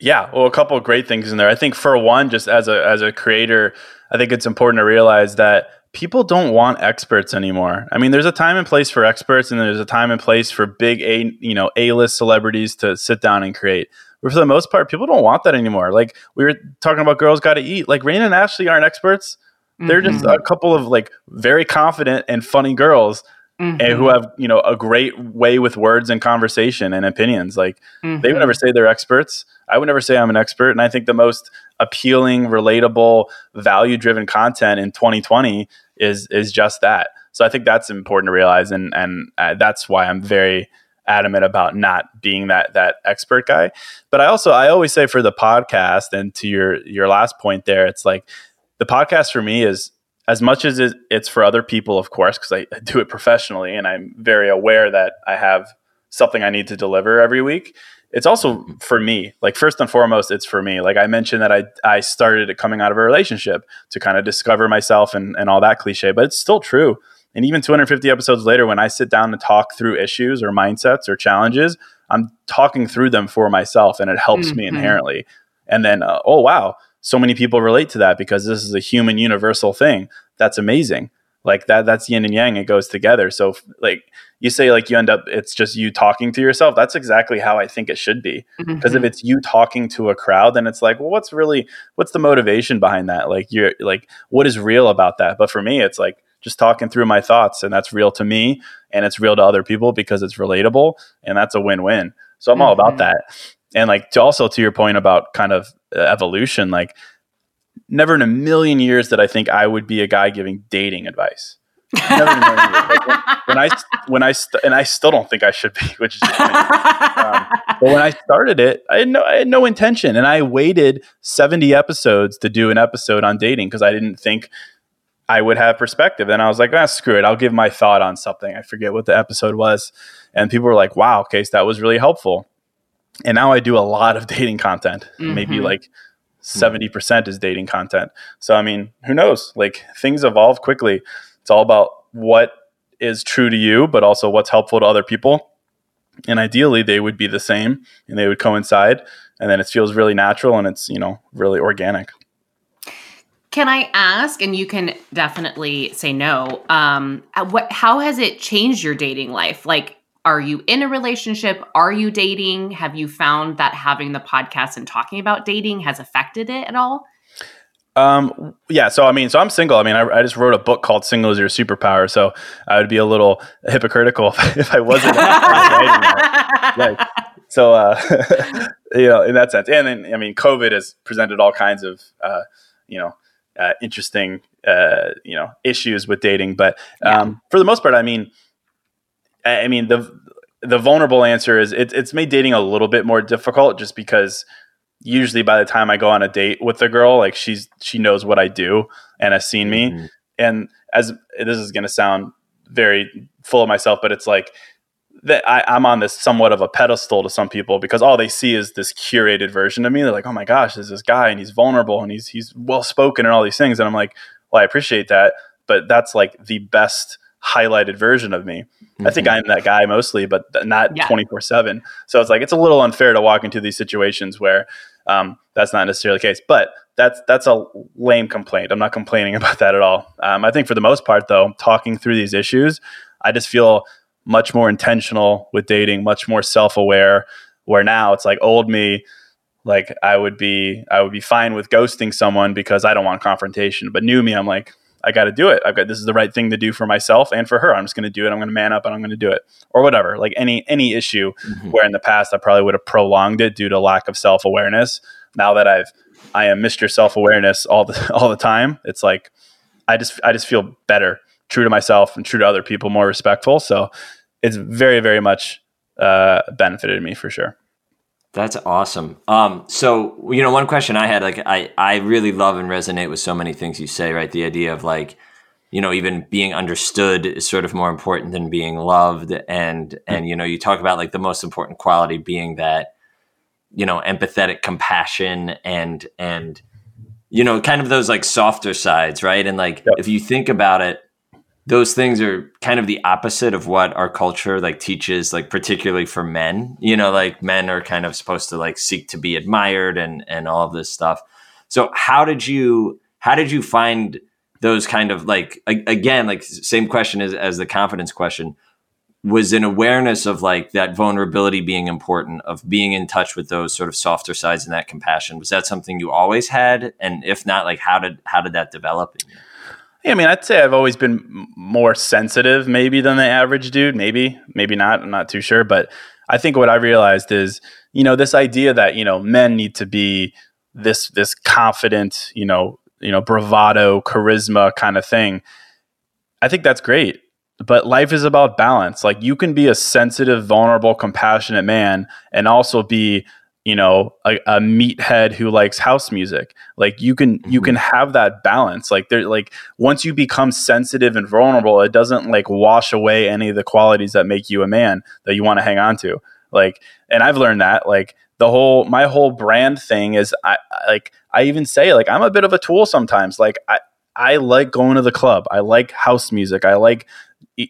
Yeah. Well, a couple of great things in there. I think for one, just as a creator, I think it's important to realize that people don't want experts anymore. I mean, there's a time and place for experts, and there's a time and place for big A-list celebrities to sit down and create. But for the most part, people don't want that anymore. Like we were talking about Girls Gotta Eat. Like Rayna and Ashley aren't experts. They're just a couple of like very confident and funny girls and who have, you know, a great way with words and conversation and opinions. Like they would never say they're experts. I would never say I'm an expert. And I think the most appealing, relatable, value-driven content in 2020 is just that. So I think that's important to realize. And that's why I'm very adamant about not being that expert guy. But I always say for the podcast, and to your last point there, it's like the podcast for me is as much as it's for other people, of course, because I do it professionally and I'm very aware that I have something I need to deliver every week. It's also for me. Like first and foremost, it's for me. Like I mentioned that I started it coming out of a relationship to kind of discover myself and all that cliche, but it's still true. And even 250 episodes later, when I sit down to talk through issues or mindsets or challenges, I'm talking through them for myself, and it helps me inherently. And then, oh wow, so many people relate to that because this is a human universal thing. That's amazing. Like that's yin and yang. It goes together. So like you say, like you end up, it's just you talking to yourself. That's exactly how I think it should be. Because if it's you talking to a crowd, then it's like, well, what's the motivation behind that? Like you're like, what is real about that? But for me, it's like just talking through my thoughts, and that's real to me, and it's real to other people because it's relatable, and that's a win-win. So I'm all about that. And like, to also to your point about kind of evolution, like, never in a million years did I think I would be a guy giving dating advice. Never in a million years. Like when I I still don't think I should be, which is funny. But when I started it, I had no intention, and I waited 70 episodes to do an episode on dating because I didn't think I would have perspective. And I was like, screw it. I'll give my thought on something. I forget what the episode was, and people were like, "Wow, Case, that was really helpful." And now I do a lot of dating content. Maybe like 70% is dating content. So, I mean, who knows? Like, things evolve quickly. It's all about what is true to you, but also what's helpful to other people. And ideally, they would be the same and they would coincide. And then it feels really natural and it's, you know, really organic. Can I ask, and you can definitely say no, how has it changed your dating life? Like, are you in a relationship? Are you dating? Have you found that having the podcast and talking about dating has affected it at all? Yeah. So, I mean, I'm single. I mean, I just wrote a book called Single is Your Superpower. So I would be a little hypocritical if I wasn't. You know, in that sense. And then, I mean, COVID has presented all kinds of, interesting, issues with dating. But for the most part, I mean, the vulnerable answer is it's made dating a little bit more difficult, just because usually by the time I go on a date with a girl, like she knows what I do and has seen me. And as this is going to sound very full of myself, but it's like that I'm on this somewhat of a pedestal to some people, because all they see is this curated version of me. They're like, oh my gosh, there's this guy and he's vulnerable and he's well-spoken and all these things. And I'm like, well, I appreciate that, but that's like the best highlighted version of me. I think I'm that guy mostly, but not 24/7. So it's like, it's a little unfair to walk into these situations where that's not necessarily the case, but that's a lame complaint. I'm not complaining about that at all. I think for the most part though, talking through these issues, I just feel much more intentional with dating, much more self-aware, where now it's like old me, like I would be fine with ghosting someone because I don't want confrontation, but new me, I'm like, I got to do it. This is the right thing to do for myself and for her. I'm just going to do it. I'm going to man up and I'm going to do it, or whatever. Like any issue where in the past I probably would have prolonged it due to lack of self-awareness. Now that I am Mr. Self-awareness all the time, it's like I just feel better, true to myself and true to other people, more respectful. So it's very, very much benefited me for sure. That's awesome. So, you know, one question I had, like, I really love and resonate with so many things you say, right? The idea of, like, you know, even being understood is sort of more important than being loved. And, you know, you talk about, like, the most important quality being that, you know, empathetic compassion and, you know, kind of those, like, softer sides, right? And, like, if you think about it, those things are kind of the opposite of what our culture, like, teaches, like, particularly for men. You know, like, men are kind of supposed to, like, seek to be admired and all of this stuff. So how did you find those kind of, like, again, like, same question as the confidence question, was an awareness of, like, that vulnerability being important, of being in touch with those sort of softer sides and that compassion. Was that something you always had? And if not, like, how did that develop in you? Yeah, I mean, I'd say I've always been more sensitive maybe than the average dude. Maybe not. I'm not too sure. But I think what I realized is, you know, this idea that, you know, men need to be this confident, you know, bravado, charisma kind of thing. I think that's great. But life is about balance. Like, you can be a sensitive, vulnerable, compassionate man and also be, you know, a meathead who likes house music. Like, you can have that balance. Like, there, like, once you become sensitive and vulnerable, it doesn't, like, wash away any of the qualities that make you a man that you want to hang on to. Like, and I've learned that, like, my whole brand thing is, I even say, like, I'm a bit of a tool sometimes. Like, I like going to the club. I like house music. I like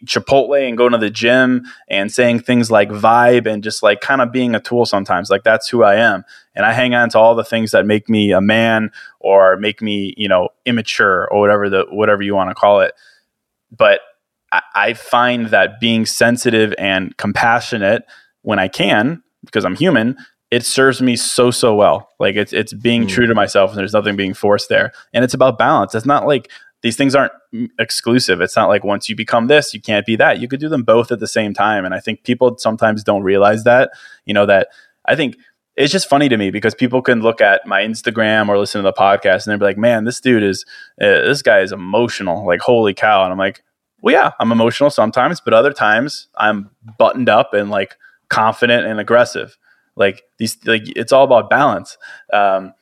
Chipotle and going to the gym and saying things like vibe and just, like, kind of being a tool sometimes. Like, that's who I am. And I hang on to all the things that make me a man or make me, you know, immature or whatever you want to call it. But I find that being sensitive and compassionate when I can, because I'm human, it serves me so well. Like it's being true to myself, and there's nothing being forced there. And it's about balance. It's not like these things aren't exclusive. It's not like once you become this, you can't be that. You could do them both at the same time. And I think people sometimes don't realize that, you know, that I think it's just funny to me because people can look at my Instagram or listen to the podcast and they'll be like, man, this dude is, this guy is emotional. Like, holy cow. And I'm like, well, yeah, I'm emotional sometimes, but other times I'm buttoned up and like confident and aggressive. Like these, like it's all about balance. And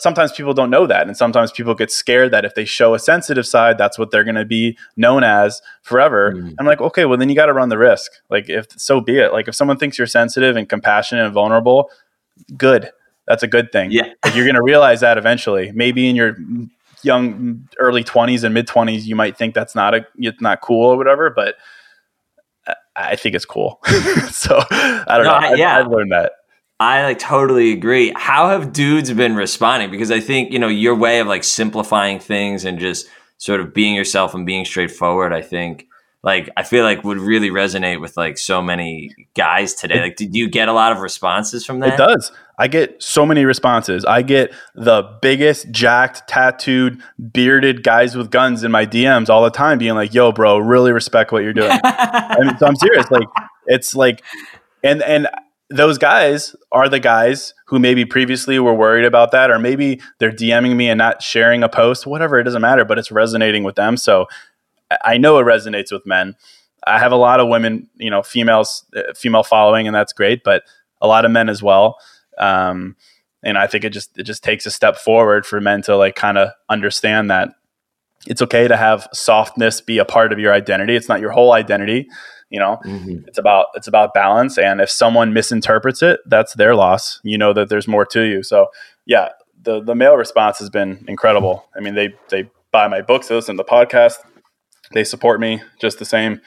sometimes people don't know that. And sometimes people get scared that if they show a sensitive side, that's what they're going to be known as forever. Mm. I'm like, okay, well then you got to run the risk. Like if so be it, like if someone thinks you're sensitive and compassionate and vulnerable, good. That's a good thing. Yeah. Like, you're going to realize that eventually, maybe in your young, early 20s and mid 20s, you might think that's not cool or whatever, but I think it's cool. So I don't know. I've learned that. I like totally agree. How have dudes been responding? Because I think, you know, your way of like simplifying things and just sort of being yourself and being straightforward, I think like, I feel like would really resonate with like so many guys today. Like, did you get a lot of responses from that? It does. I get so many responses. I get the biggest jacked, tattooed, bearded guys with guns in my DMs all the time being like, yo bro, really respect what you're doing. I mean, so I'm serious. Like, it's like, and those guys are the guys who maybe previously were worried about that, or maybe they're DMing me and not sharing a post, whatever, it doesn't matter, but it's resonating with them. So I know it resonates with men. I have a lot of women, you know, female following, and that's great, but a lot of men as well. And I think it just takes a step forward for men to like kind of understand that it's okay to have softness be a part of your identity. It's not your whole identity. You know, it's about balance. And if someone misinterprets it, that's their loss. You know that there's more to you. So yeah, the male response has been incredible. I mean, they buy my books, they listen to the podcast, they support me just the same.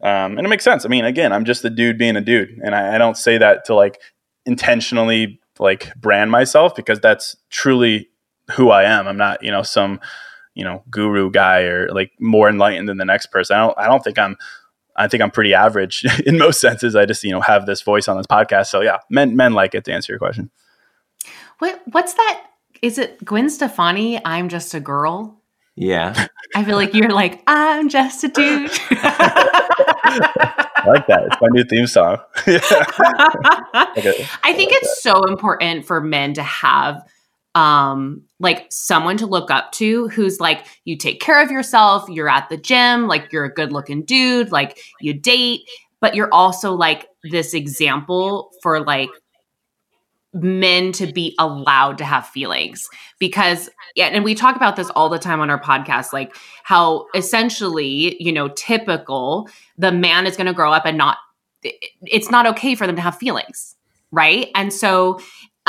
And it makes sense. I mean, again, I'm just a dude being a dude. And I don't say that to like intentionally like brand myself, because that's truly who I am. I'm not, you know, some, you know, guru guy or like more enlightened than the next person. I don't think I think I'm pretty average in most senses. I just, you know, have this voice on this podcast. So yeah, men like it, to answer your question. What's that? Is it Gwen Stefani? I'm just a girl. Yeah. I feel like you're like, I'm just a dude. I like that. It's my new theme song. Okay. I think it's so important for men to have like someone to look up to who's like, you take care of yourself, you're at the gym, like you're a good looking dude, like you date, but you're also like this example for like men to be allowed to have feelings. Because, and we talk about this all the time on our podcast, like how essentially, you know, typical, the man is going to grow up and not, it's not okay for them to have feelings. Right. And so,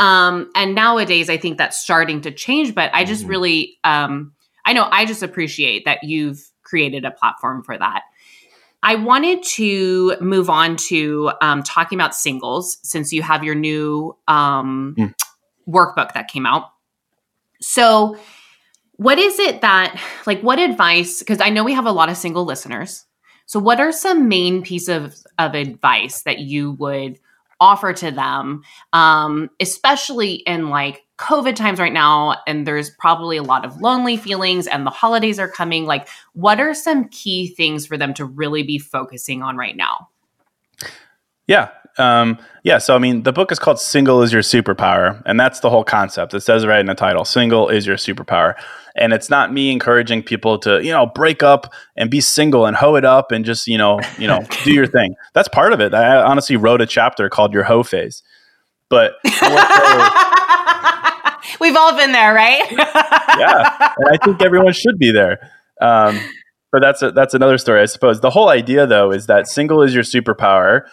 and nowadays I think that's starting to change, but I just really, I know I just appreciate that you've created a platform for that. I wanted to move on to, talking about singles, since you have your new, workbook that came out. So what is it that like, what advice, cause I know we have a lot of single listeners. So what are some main pieces of advice that you would offer to them, especially in like COVID times right now, and there's probably a lot of lonely feelings and the holidays are coming. Like, what are some key things for them to really be focusing on right now? Yeah. So, I mean, the book is called Single is Your Superpower, and that's the whole concept. It says right in the title, Single is Your Superpower. And it's not me encouraging people to, you know, break up and be single and hoe it up and just, you know, do your thing. That's part of it. I honestly wrote a chapter called Your Hoe Phase, but we've all been there, right? Yeah. And I think everyone should be there. But that's another story, I suppose. The whole idea though, is that single is your superpower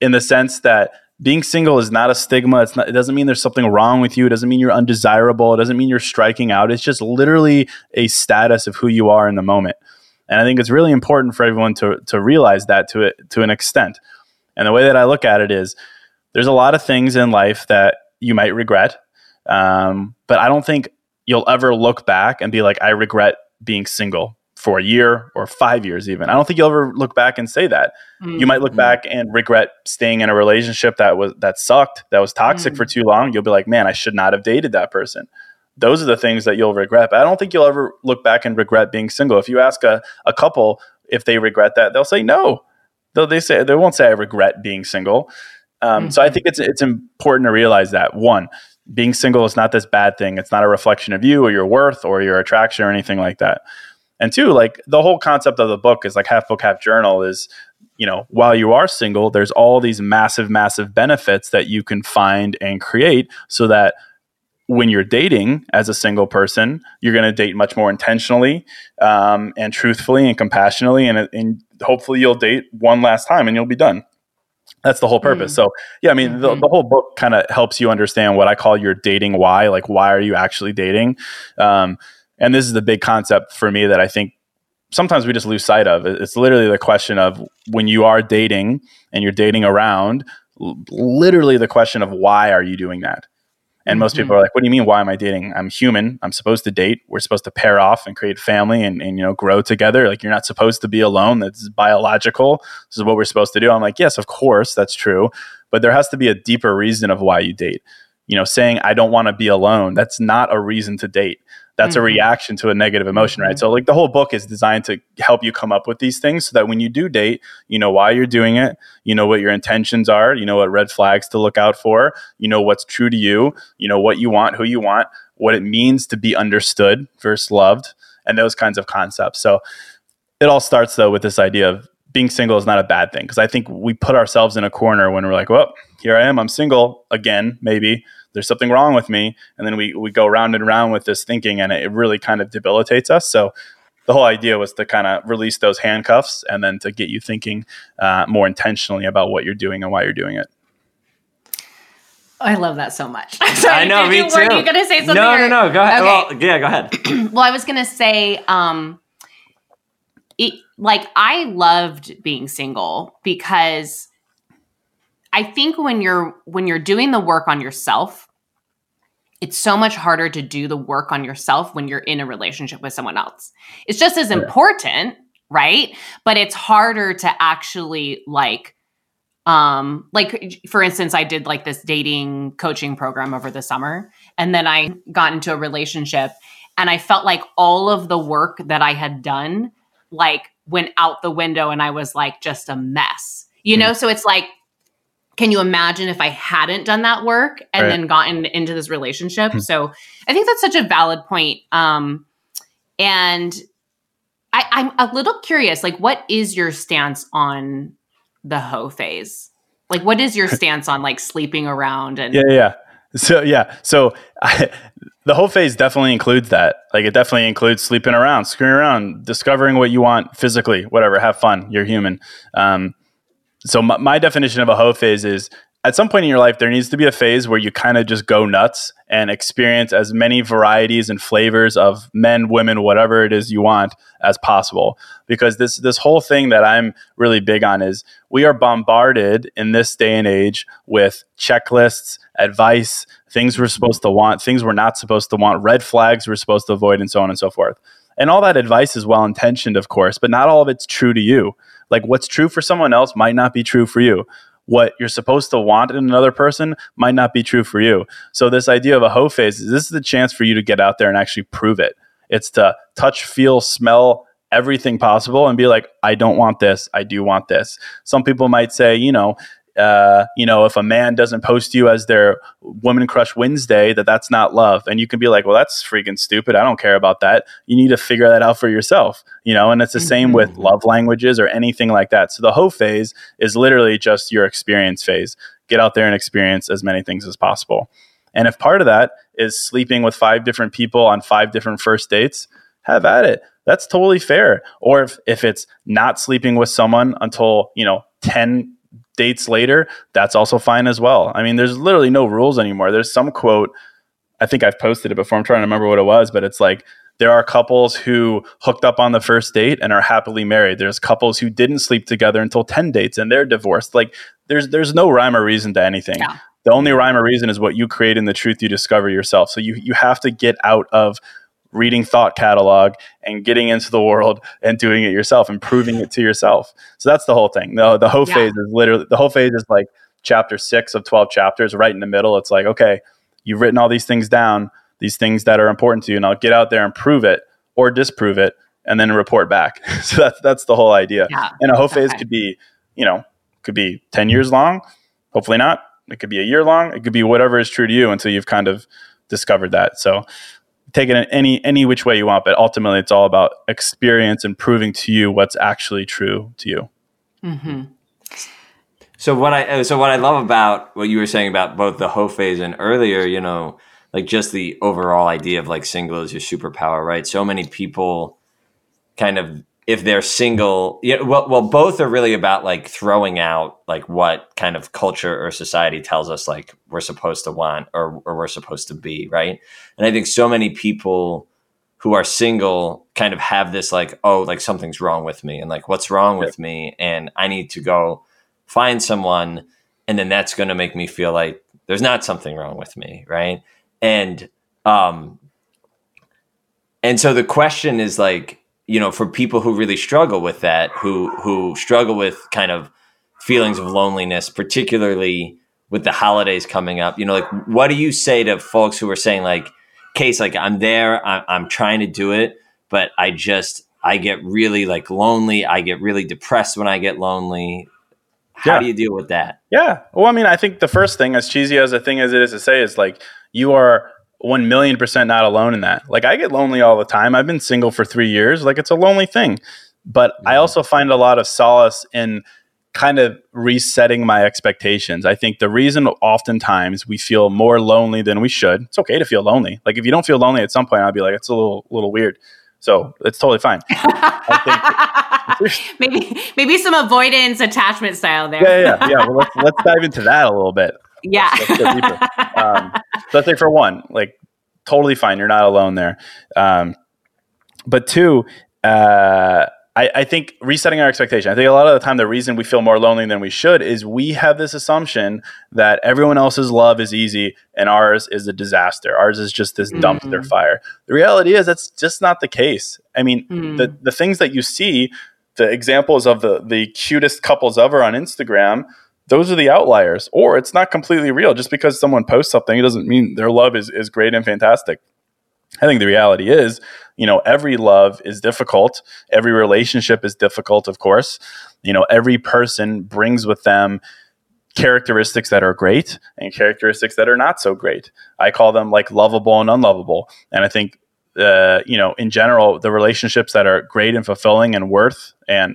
in the sense that being single is not a stigma. It's not, it doesn't mean there's something wrong with you. It doesn't mean you're undesirable. It doesn't mean you're striking out. It's just literally a status of who you are in the moment. And I think it's really important for everyone to realize that to an extent. And the way that I look at it is there's a lot of things in life that you might regret. But I don't think you'll ever look back and be like, I regret being single for a year or 5 years even. I don't think you'll ever look back and say that. Mm-hmm. You might look back and regret staying in a relationship that sucked, that was toxic for too long. You'll be like, man, I should not have dated that person. Those are the things that you'll regret. But I don't think you'll ever look back and regret being single. If you ask a couple if they regret that, they'll say no. They won't say I regret being single. So I think it's important to realize that, one, being single is not this bad thing. It's not a reflection of you or your worth or your attraction or anything like that. And two, like the whole concept of the book is like half book, half journal is, you know, while you are single, there's all these massive, massive benefits that you can find and create so that when you're dating as a single person, you're going to date much more intentionally and truthfully and compassionately. And hopefully you'll date one last time and you'll be done. That's the whole purpose. So yeah, I mean, the whole book kind of helps you understand what I call your dating why, like why are you actually dating? And this is the big concept for me that I think sometimes we just lose sight of. It's literally the question of when you are dating and you're dating around, literally the question of why are you doing that? And most people are like, what do you mean? Why am I dating? I'm human. I'm supposed to date. We're supposed to pair off and create family and you know, grow together. Like, you're not supposed to be alone. That's biological. This is what we're supposed to do. I'm like, yes, of course, that's true. But there has to be a deeper reason of why you date. You know, saying I don't want to be alone, that's not a reason to date. That's a reaction to a negative emotion, right? So like the whole book is designed to help you come up with these things so that when you do date, you know why you're doing it, you know what your intentions are, you know what red flags to look out for, you know what's true to you, you know what you want, who you want, what it means to be understood versus loved, and those kinds of concepts. So it all starts though with this idea of being single is not a bad thing, because I think we put ourselves in a corner when we're like, well, here I am, I'm single again, maybe. There's something wrong with me. And then we go round and round with this thinking, and it really kind of debilitates us. So the whole idea was to kind of release those handcuffs and then to get you thinking more intentionally about what you're doing and why you're doing it. I love that so much. Sorry, I know, me too. Were you going to say something? No, go ahead. Okay. Well, yeah, go ahead. Well, I was going to say, I loved being single because I think when you're doing the work on yourself, it's so much harder to do the work on yourself when you're in a relationship with someone else. It's just as important, right? But it's harder to actually for instance, I did like this dating coaching program over the summer, and then I got into a relationship and I felt like all of the work that I had done like went out the window and I was like just a mess, you know? So it's like, can you imagine if I hadn't done that work and then gotten into this relationship? So I think that's such a valid point. And I'm a little curious, like, what is your stance on the hoe phase? Like, what is your stance on like sleeping around? And So the hoe phase definitely includes that. Like, it definitely includes sleeping around, screwing around, discovering what you want physically, whatever, have fun. You're human. So my definition of a hoe phase is at some point in your life, there needs to be a phase where you kind of just go nuts and experience as many varieties and flavors of men, women, whatever it is you want as possible. Because this whole thing that I'm really big on is we are bombarded in this day and age with checklists, advice, things we're supposed to want, things we're not supposed to want, red flags we're supposed to avoid, and so on and so forth. And all that advice is well-intentioned, of course, but not all of it's true to you. Like, what's true for someone else might not be true for you. What you're supposed to want in another person might not be true for you. So this idea of a hoe phase, this is the chance for you to get out there and actually prove it. It's to touch, feel, smell everything possible and be like, I don't want this. I do want this. Some people might say, if a man doesn't post you as their woman crush Wednesday, that's not love. And you can be like, well, that's freaking stupid. I don't care about that. You need to figure that out for yourself, you know? And it's the same with love languages or anything like that. So the hoe phase is literally just your experience phase. Get out there and experience as many things as possible. And if part of that is sleeping with 5 different people on 5 different first dates, have at it. That's totally fair. Or if it's not sleeping with someone until, 10 dates later, that's also fine as well. I mean, there's literally no rules anymore. There's some quote, I think I've posted it before, I'm trying to remember what it was, but it's like, there are couples who hooked up on the first date and are happily married. There's couples who didn't sleep together until 10 dates and they're divorced. Like, there's no rhyme or reason to anything. Yeah. The only rhyme or reason is what you create and the truth you discover yourself. So you have to get out of reading thought catalog and getting into the world and doing it yourself and proving it to yourself. So that's the whole thing. The whole phase is literally, the whole phase is like chapter 6 of 12 chapters, right in the middle. It's like, okay, you've written all these things down, these things that are important to you, and I'll get out there and prove it or disprove it and then report back. So that's the whole idea. Yeah, and a whole phase could be, you know, could be 10 years long, hopefully not. It could be a year long. It could be whatever is true to you until you've kind of discovered that. So take it in any which way you want, but ultimately it's all about experience and proving to you what's actually true to you. Mm-hmm. So what I love about what you were saying about both the hoe phase and earlier, you know, like just the overall idea of like single is your superpower, right? So many people kind of, if they're single, both are really about like throwing out like what kind of culture or society tells us like we're supposed to want or we're supposed to be, right? And I think so many people who are single kind of have this like, oh, like something's wrong with me, and like what's wrong with me, and I need to go find someone, and then that's going to make me feel like there's not something wrong with me, right? And so the question is like, you know, for people who really struggle with that, who struggle with kind of feelings of loneliness, particularly with the holidays coming up, you know, like what do you say to folks who are saying like, Case, like I'm there, I'm trying to do it, but I get really like lonely. I get really depressed when I get lonely. How do you deal with that? Yeah. Well, I mean, I think the first thing, as cheesy as a thing as it is to say, is like, you are 1,000,000% not alone in that. Like I get lonely all the time. I've been single for 3 years. Like it's a lonely thing, but I also find a lot of solace in kind of resetting my expectations. I think the reason oftentimes we feel more lonely than we should, it's okay to feel lonely. Like if you don't feel lonely at some point, I'll be like, it's a little weird. So it's totally fine. I think maybe some avoidance attachment style there. Yeah. Well, let's dive into that a little bit. Yeah. Let's so I'd say for one, like totally fine. You're not alone there. But two, I think resetting our expectation. I think a lot of the time, the reason we feel more lonely than we should is we have this assumption that everyone else's love is easy and ours is a disaster. Ours is just this dumpster fire. The reality is that's just not the case. I mean, the things that you see, the examples of the cutest couples ever on Instagram, those are the outliers, or it's not completely real. Just because someone posts something, it doesn't mean their love is great and fantastic. I think the reality is, you know, every love is difficult. Every relationship is difficult, of course. You know, every person brings with them characteristics that are great and characteristics that are not so great. I call them like lovable and unlovable. And I think, you know, in general, the relationships that are great and fulfilling and worth and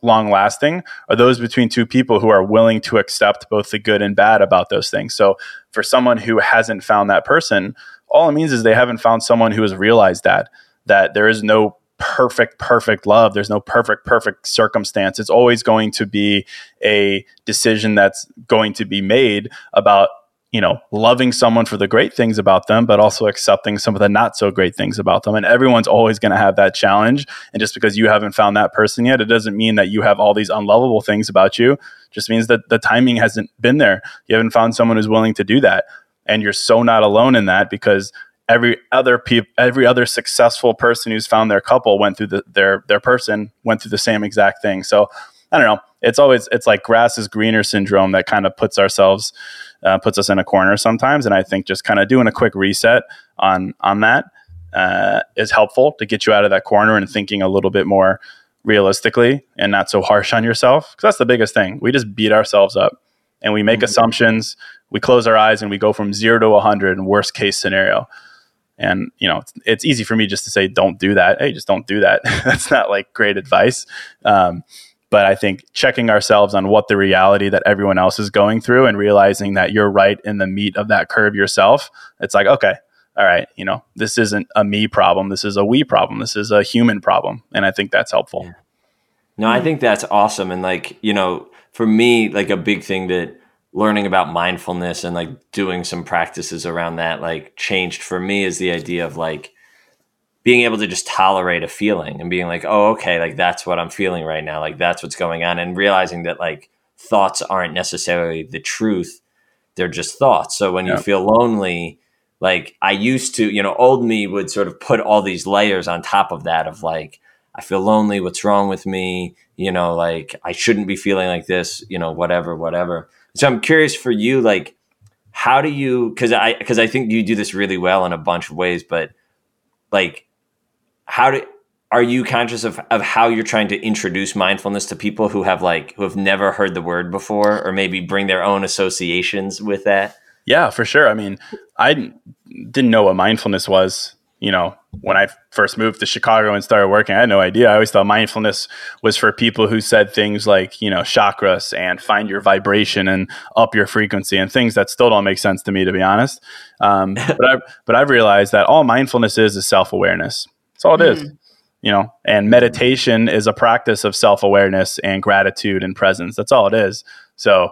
long lasting are those between two people who are willing to accept both the good and bad about those things. So for someone who hasn't found that person, all it means is they haven't found someone who has realized that there is no perfect love. There's no perfect circumstance. It's always going to be a decision that's going to be made about, you know, loving someone for the great things about them, but also accepting some of the not so great things about them. And everyone's always going to have that challenge. And just because you haven't found that person yet, it doesn't mean that you have all these unlovable things about you. It just means that the timing hasn't been there. You haven't found someone who's willing to do that. And you're so not alone in that, because every other successful person who's found their couple went through their person went through the same exact thing. So I don't know. It's like grass is greener syndrome that kind of puts us in a corner sometimes. And I think just kind of doing a quick reset on that is helpful to get you out of that corner and thinking a little bit more realistically and not so harsh on yourself. Because that's the biggest thing. We just beat ourselves up and we make assumptions. We close our eyes and we go from 0 to 100 in worst case scenario. And, you know, it's easy for me just to say, don't do that. Hey, just don't do that. That's not like great advice. But I think checking ourselves on what the reality that everyone else is going through and realizing that you're right in the meat of that curve yourself, it's like, okay, all right, you know, this isn't a me problem. This is a we problem. This is a human problem. And I think that's helpful. Yeah. No, I think that's awesome. And like, you know, for me, like a big thing that learning about mindfulness and like doing some practices around that, like changed for me is the idea of like, being able to just tolerate a feeling and being like, oh, okay, like that's what I'm feeling right now. Like that's what's going on. And realizing that like thoughts aren't necessarily the truth. They're just thoughts. So when you feel lonely, Like I used to, you know, old me would sort of put all these layers on top of that of like, I feel lonely. What's wrong with me? You know, like I shouldn't be feeling like this, you know, whatever. So I'm curious for you, like, how do you, cause I think you do this really well in a bunch of ways, but like, are you conscious of how you're trying to introduce mindfulness to people who have never heard the word before, or maybe bring their own associations with that? Yeah, for sure. I mean, I didn't know what mindfulness was, you know, when I first moved to Chicago and started working. I had no idea. I always thought mindfulness was for people who said things like, you know, chakras and find your vibration and up your frequency and things that still don't make sense to me, to be honest. But I've realized that all mindfulness is self-awareness. That's all it is. You know, and meditation is a practice of self-awareness and gratitude and presence. That's all it is. So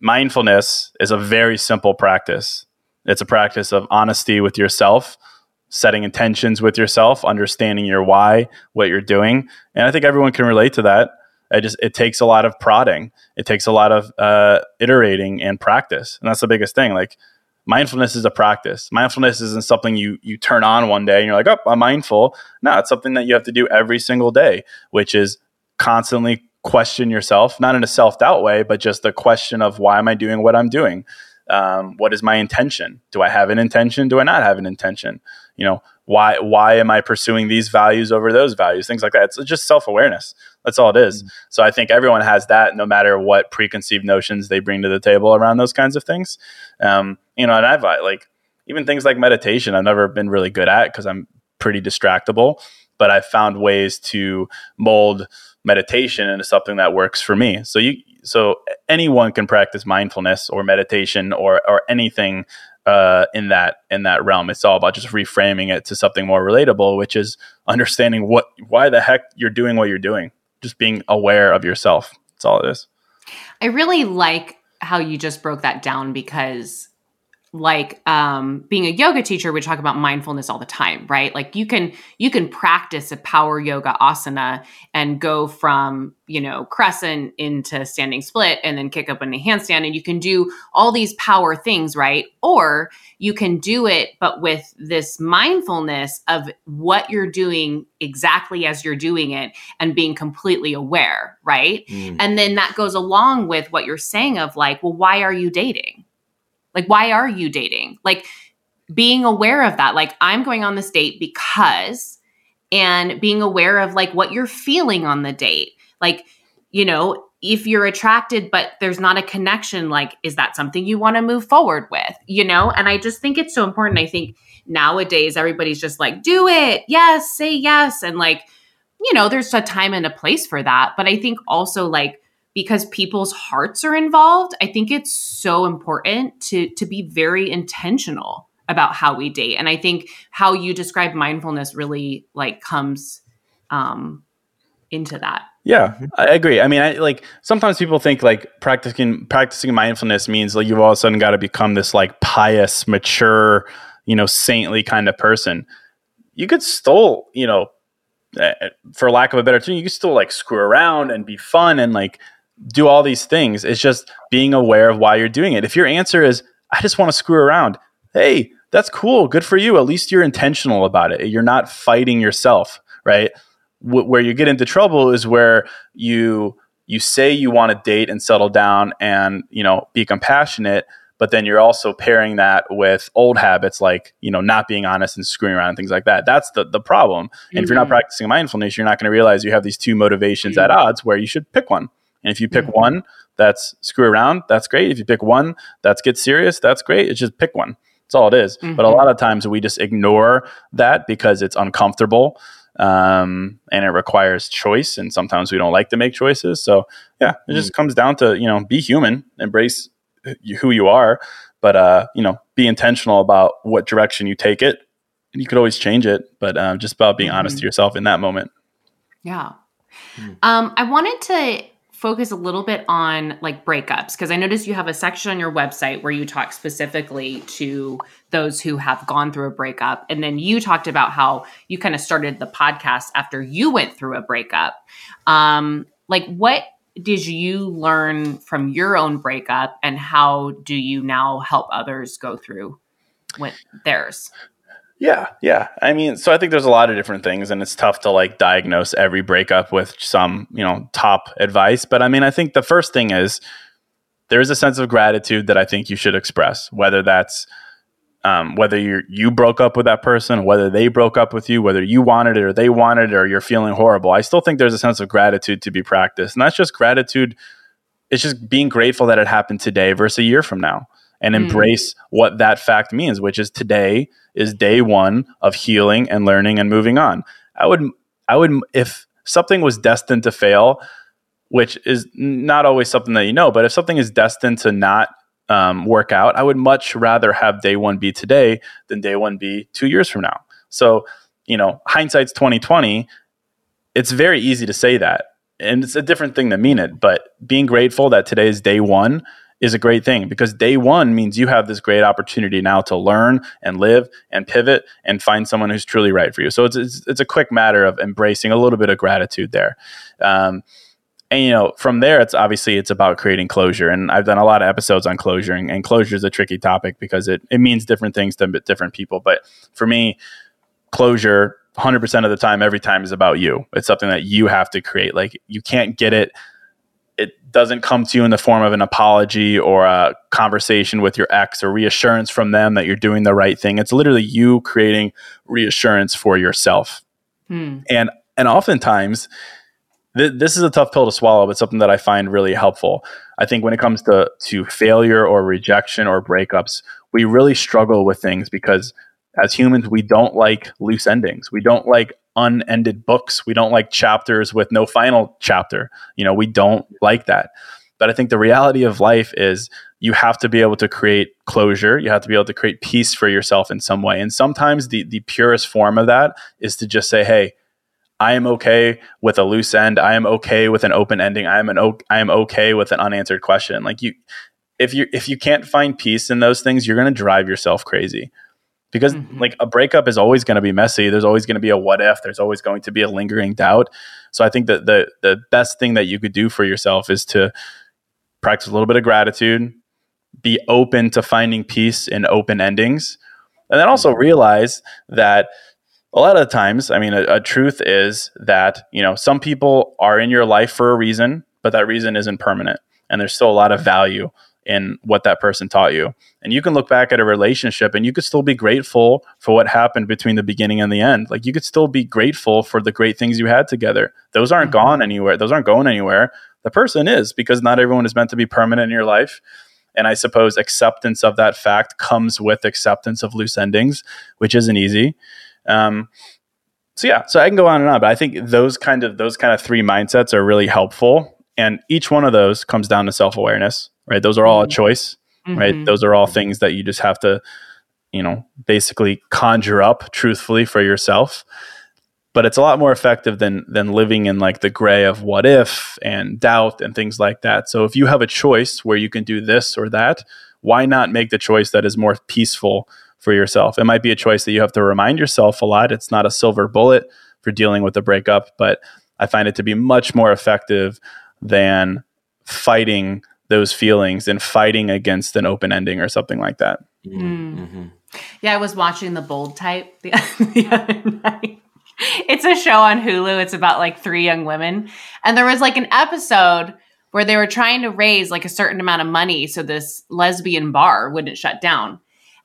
mindfulness is a very simple practice. It's a practice of honesty with yourself, setting intentions with yourself, understanding your why, what you're doing. And I think everyone can relate to that. It takes a lot of prodding. It takes a lot of iterating and practice. And that's the biggest thing. Like, mindfulness is a practice. Mindfulness isn't something you turn on one day and you're like, oh, I'm mindful. No, it's something that you have to do every single day, which is constantly question yourself, not in a self-doubt way, but just the question of why am I doing what I'm doing? What is my intention? Do I have an intention? Do I not have an intention? You know, why am I pursuing these values over those values? Things like that. It's just self-awareness. That's all it is. Mm-hmm. So I think everyone has that, no matter what preconceived notions they bring to the table around those kinds of things. You know, and I've like, even things like meditation, I've never been really good at because I'm pretty distractible, but I've found ways to mold meditation into something that works for me. So anyone can practice mindfulness or meditation or anything in that realm. It's all about just reframing it to something more relatable, which is understanding why the heck you're doing what you're doing. Just being aware of yourself. That's all it is. I really like how you just broke that down, because like being a yoga teacher, we talk about mindfulness all the time, right? Like you can practice a power yoga asana and go from, you know, crescent into standing split and then kick up in a handstand, and you can do all these power things, right? Or you can do it, but with this mindfulness of what you're doing exactly as you're doing it and being completely aware, right? Mm. And then that goes along with what you're saying of like, well, why are you dating? Like, why are you dating? Like, being aware of that. Like, I'm going on this date because, and being aware of like what you're feeling on the date. Like, you know, if you're attracted, but there's not a connection, like, is that something you want to move forward with? You know? And I just think it's so important. I think nowadays everybody's just like, do it. Yes. Say yes. And like, you know, there's a time and a place for that. But I think also like, because people's hearts are involved, I think it's so important to be very intentional about how we date. And I think how you describe mindfulness really like comes into that. Yeah, I agree. I mean, like sometimes people think like practicing mindfulness means like you've all of a sudden got to become this like pious, mature, you know, saintly kind of person. You could still, you know, for lack of a better term, you could still like screw around and be fun and like do all these things. It's just being aware of why you're doing it. If your answer is, I just want to screw around, hey, that's cool. Good for you. At least you're intentional about it. You're not fighting yourself, right? Where you get into trouble is where you say you want to date and settle down and, you know, be compassionate, but then you're also pairing that with old habits like, you know, not being honest and screwing around and things like that. That's the problem. Mm-hmm. And if you're not practicing mindfulness, you're not going to realize you have these two motivations mm-hmm. at odds where you should pick one. And if you pick one, that's screw around, that's great. If you pick one, that's get serious, that's great. It's just pick one. That's all it is. Mm-hmm. But a lot of times we just ignore that because it's uncomfortable and it requires choice. And sometimes we don't like to make choices. So yeah, it just comes down to, you know, be human, embrace who you are, but, you know, be intentional about what direction you take it. And you could always change it, but just about being honest to yourself in that moment. Yeah. Mm-hmm. I wanted to focus a little bit on like breakups, because I noticed you have a section on your website where you talk specifically to those who have gone through a breakup. And then you talked about how you kind of started the podcast after you went through a breakup. Like, what did you learn from your own breakup, and how do you now help others go through with theirs. Yeah. Yeah. I mean, so I think there's a lot of different things, and it's tough to like diagnose every breakup with some, you know, top advice. But I mean, I think the first thing is there is a sense of gratitude that I think you should express, whether that's whether you broke up with that person, whether they broke up with you, whether you wanted it or they wanted it, or you're feeling horrible. I still think there's a sense of gratitude to be practiced. And that's just gratitude. It's just being grateful that it happened today versus a year from now. And embrace what that fact means, which is today is day one of healing and learning and moving on. I would, if something was destined to fail, which is not always something that you know, but if something is destined to not work out, I would much rather have day one be today than day one be 2 years from now. So, you know, hindsight's 20/20. It's very easy to say that, and it's a different thing to mean it. But being grateful that today is day one is a great thing, because day one means you have this great opportunity now to learn and live and pivot and find someone who's truly right for you. So it's a quick matter of embracing a little bit of gratitude there. And you know, from there, it's about creating closure. And I've done a lot of episodes on closure, and closure is a tricky topic because it means different things to different people. But for me, closure 100% of the time, every time, is about you. It's something that you have to create. Like, you can't get it. It doesn't come to you in the form of an apology or a conversation with your ex or reassurance from them that you're doing the right thing. It's literally you creating reassurance for yourself. And oftentimes, this is a tough pill to swallow, but something that I find really helpful. I think when it comes to failure or rejection or breakups, we really struggle with things because as humans, we don't like loose endings. We don't like unended books. We don't like chapters with no final chapter. You know, we don't like that. But I think the reality of life is you have to be able to create closure. You have to be able to create peace for yourself in some way. And sometimes the purest form of that is to just say, hey, I am okay with a loose end. I am okay with an open ending. I am okay with an unanswered question. Like, if you can't find peace in those things, you're going to drive yourself crazy. Because like, a breakup is always going to be messy. There's always going to be a what if. There's always going to be a lingering doubt. So I think that the best thing that you could do for yourself is to practice a little bit of gratitude, be open to finding peace in open endings, and then also realize that a lot of the times, I mean, a truth is that, you know, some people are in your life for a reason, but that reason isn't permanent, and there's still a lot of value in what that person taught you. And you can look back at a relationship and you could still be grateful for what happened between the beginning and the end. Like, you could still be grateful for the great things you had together. Those aren't gone anywhere. Those aren't going anywhere. The person is, because not everyone is meant to be permanent in your life. And I suppose acceptance of that fact comes with acceptance of loose endings, which isn't easy. So yeah, so I can go on and on, but I think those kind of three mindsets are really helpful. And each one of those comes down to self-awareness, right? Those are all a choice, right? Those are all things that you just have to, you know, basically conjure up truthfully for yourself. But it's a lot more effective than living in like the gray of what if and doubt and things like that. So if you have a choice where you can do this or that, why not make the choice that is more peaceful for yourself? It might be a choice that you have to remind yourself a lot. It's not a silver bullet for dealing with a breakup, but I find it to be much more effective than fighting those feelings and fighting against an open ending or something like that. Yeah, I was watching The Bold Type the other night. It's a show on Hulu. It's about like three young women. And there was like an episode where they were trying to raise like a certain amount of money so this lesbian bar wouldn't shut down.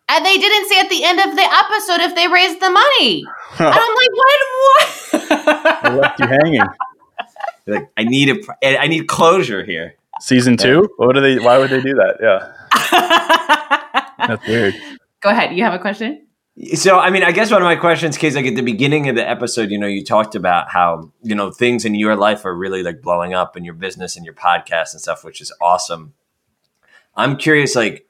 And they didn't say at the end of the episode if they raised the money. And I'm like, what? I left you hanging. Like, I need closure here. Season two? Why would they do that? Yeah. That's weird. Go ahead. You have a question? So, I mean, I guess one of my questions, Case, like at the beginning of the episode, you know, you talked about how, you know, things in your life are really like blowing up in your business and your podcast and stuff, which is awesome. I'm curious, like,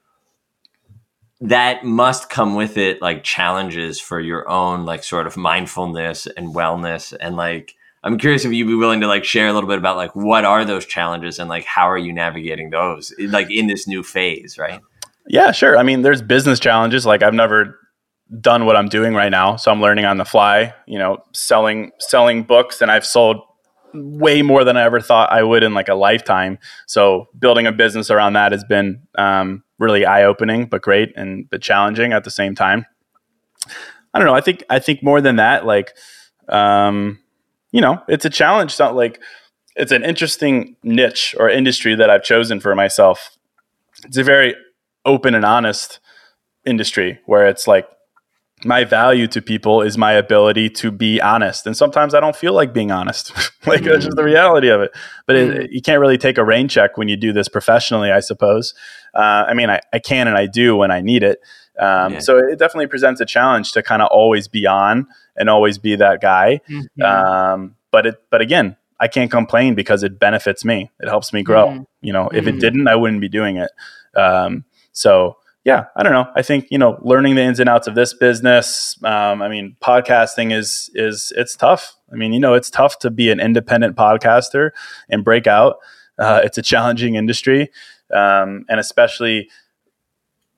that must come with it, like, challenges for your own, like, sort of mindfulness and wellness, and like, I'm curious if you'd be willing to like share a little bit about like, what are those challenges and like, how are you navigating those like in this new phase, right? Yeah, sure. I mean, there's business challenges. Like, I've never done what I'm doing right now. So I'm learning on the fly, you know, selling books, and I've sold way more than I ever thought I would in like a lifetime. So building a business around that has been really eye-opening, but great and but challenging at the same time. I don't know. I think more than that, like, you know, it's a challenge. It's not like it's an interesting niche or industry that I've chosen for myself. It's a very open and honest industry where it's like, my value to people is my ability to be honest. And sometimes I don't feel like being honest. Like, that's just the reality of it. But you can't really take a rain check when you do this professionally, I suppose. I mean, I can and I do when I need it. So it definitely presents a challenge to kind of always be on and always be that guy. Mm-hmm. But again, I can't complain because it benefits me. It helps me grow. Mm-hmm. You know, if it didn't, I wouldn't be doing it. Yeah, I don't know. I think, you know, learning the ins and outs of this business. I mean, podcasting is it's tough. I mean, you know, it's tough to be an independent podcaster and break out. It's a challenging industry, and especially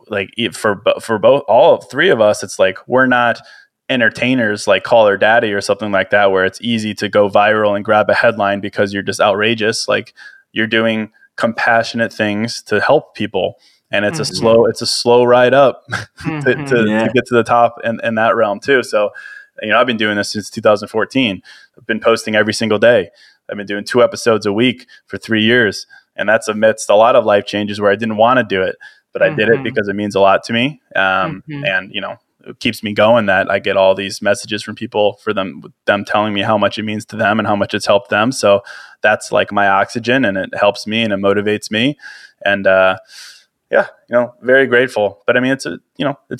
like for both all three of us, it's like we're not entertainers like Call Her Daddy or something like that, where it's easy to go viral and grab a headline because you're just outrageous. Like, you're doing compassionate things to help people. And it's a slow ride up to get to the top in that realm too. So, you know, I've been doing this since 2014. I've been posting every single day. I've been doing 2 episodes a week for 3 years. And that's amidst a lot of life changes where I didn't want to do it, but I did it because it means a lot to me. And, you know, it keeps me going that I get all these messages from people for them telling me how much it means to them and how much it's helped them. So that's like my oxygen, and it helps me and it motivates me. And, yeah, you know, very grateful. But I mean, it's a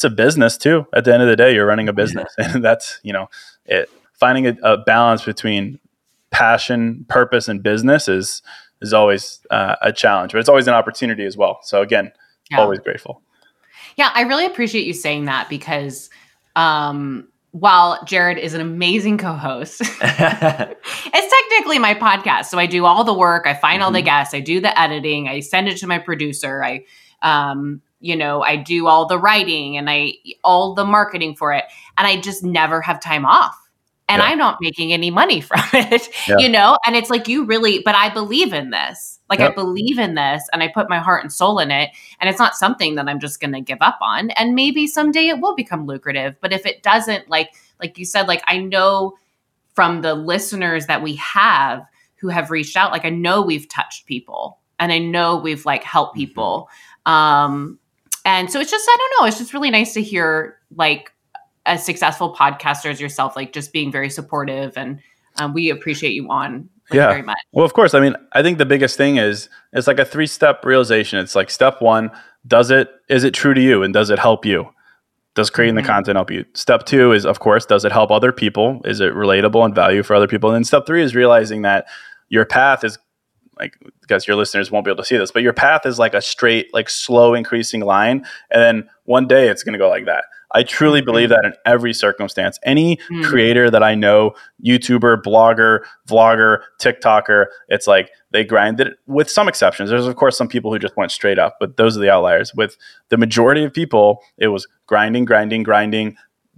business too. At the end of the day, you're running a business, and that's, you know, it finding a balance between passion, purpose, and business is always a challenge, but it's always an opportunity as well. So again, always grateful. Yeah, I really appreciate you saying that because while Jared is an amazing co-host, it's technically my podcast. So I do all the work, I find all the guests, I do the editing, I send it to my producer, you know, I do all the writing and all the marketing for it. And I just never have time off, and I'm not making any money from it, you know? And it's like, but I believe in this, I believe in this, and I put my heart and soul in it. And it's not something that I'm just going to give up on. And maybe someday it will become lucrative, but if it doesn't, like you said, like, I know from the listeners that we have who have reached out, like, I know we've touched people and I know we've like helped people. And so it's just, I don't know, it's just really nice to hear like a successful podcaster as yourself, like just being very supportive, and we appreciate you on very much. Well, of course. I mean, I think the biggest thing is, it's like a 3-step realization. It's like step 1, is it true to you? And does it help you? Does creating the content help you? Step 2 is, of course, does it help other people? Is it relatable and value for other people? And then step 3 is realizing that your path is, like, because your listeners won't be able to see this, but your path is like a straight, like slow increasing line. And then one day it's going to go like that. I truly believe that in every circumstance. Any creator that I know, YouTuber, blogger, vlogger, TikToker, it's like they grind it, with some exceptions. There's, of course, some people who just went straight up, but those are the outliers. With the majority of people, it was grinding,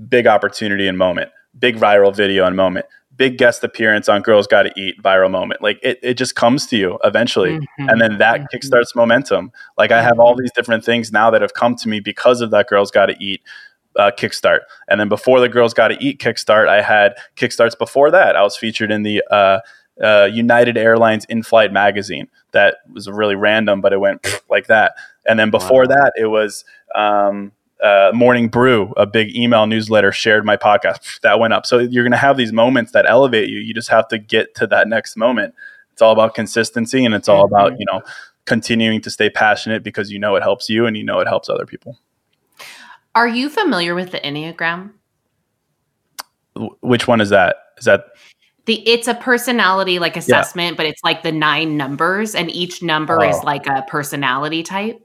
big opportunity and moment, big viral video and moment. Big guest appearance on Girls Gotta Eat, viral moment. Like it just comes to you eventually. And then that kickstarts momentum. Like I have all these different things now that have come to me because of that Girls Gotta Eat kickstart. And then before the Girls Gotta Eat kickstart, I had kickstarts before that. I was featured in the United Airlines in-flight magazine. That was really random, but it went like that. And then before that, it was... Morning Brew, a big email newsletter, shared my podcast. That went up. So you're going to have these moments that elevate you. You just have to get to that next moment. It's all about consistency, and it's all about, you know, continuing to stay passionate because you know it helps you and you know it helps other people. Are you familiar with the Enneagram? Which one is that? Is that... It's a personality like assessment, but it's like the 9 numbers, and each number is like a personality type.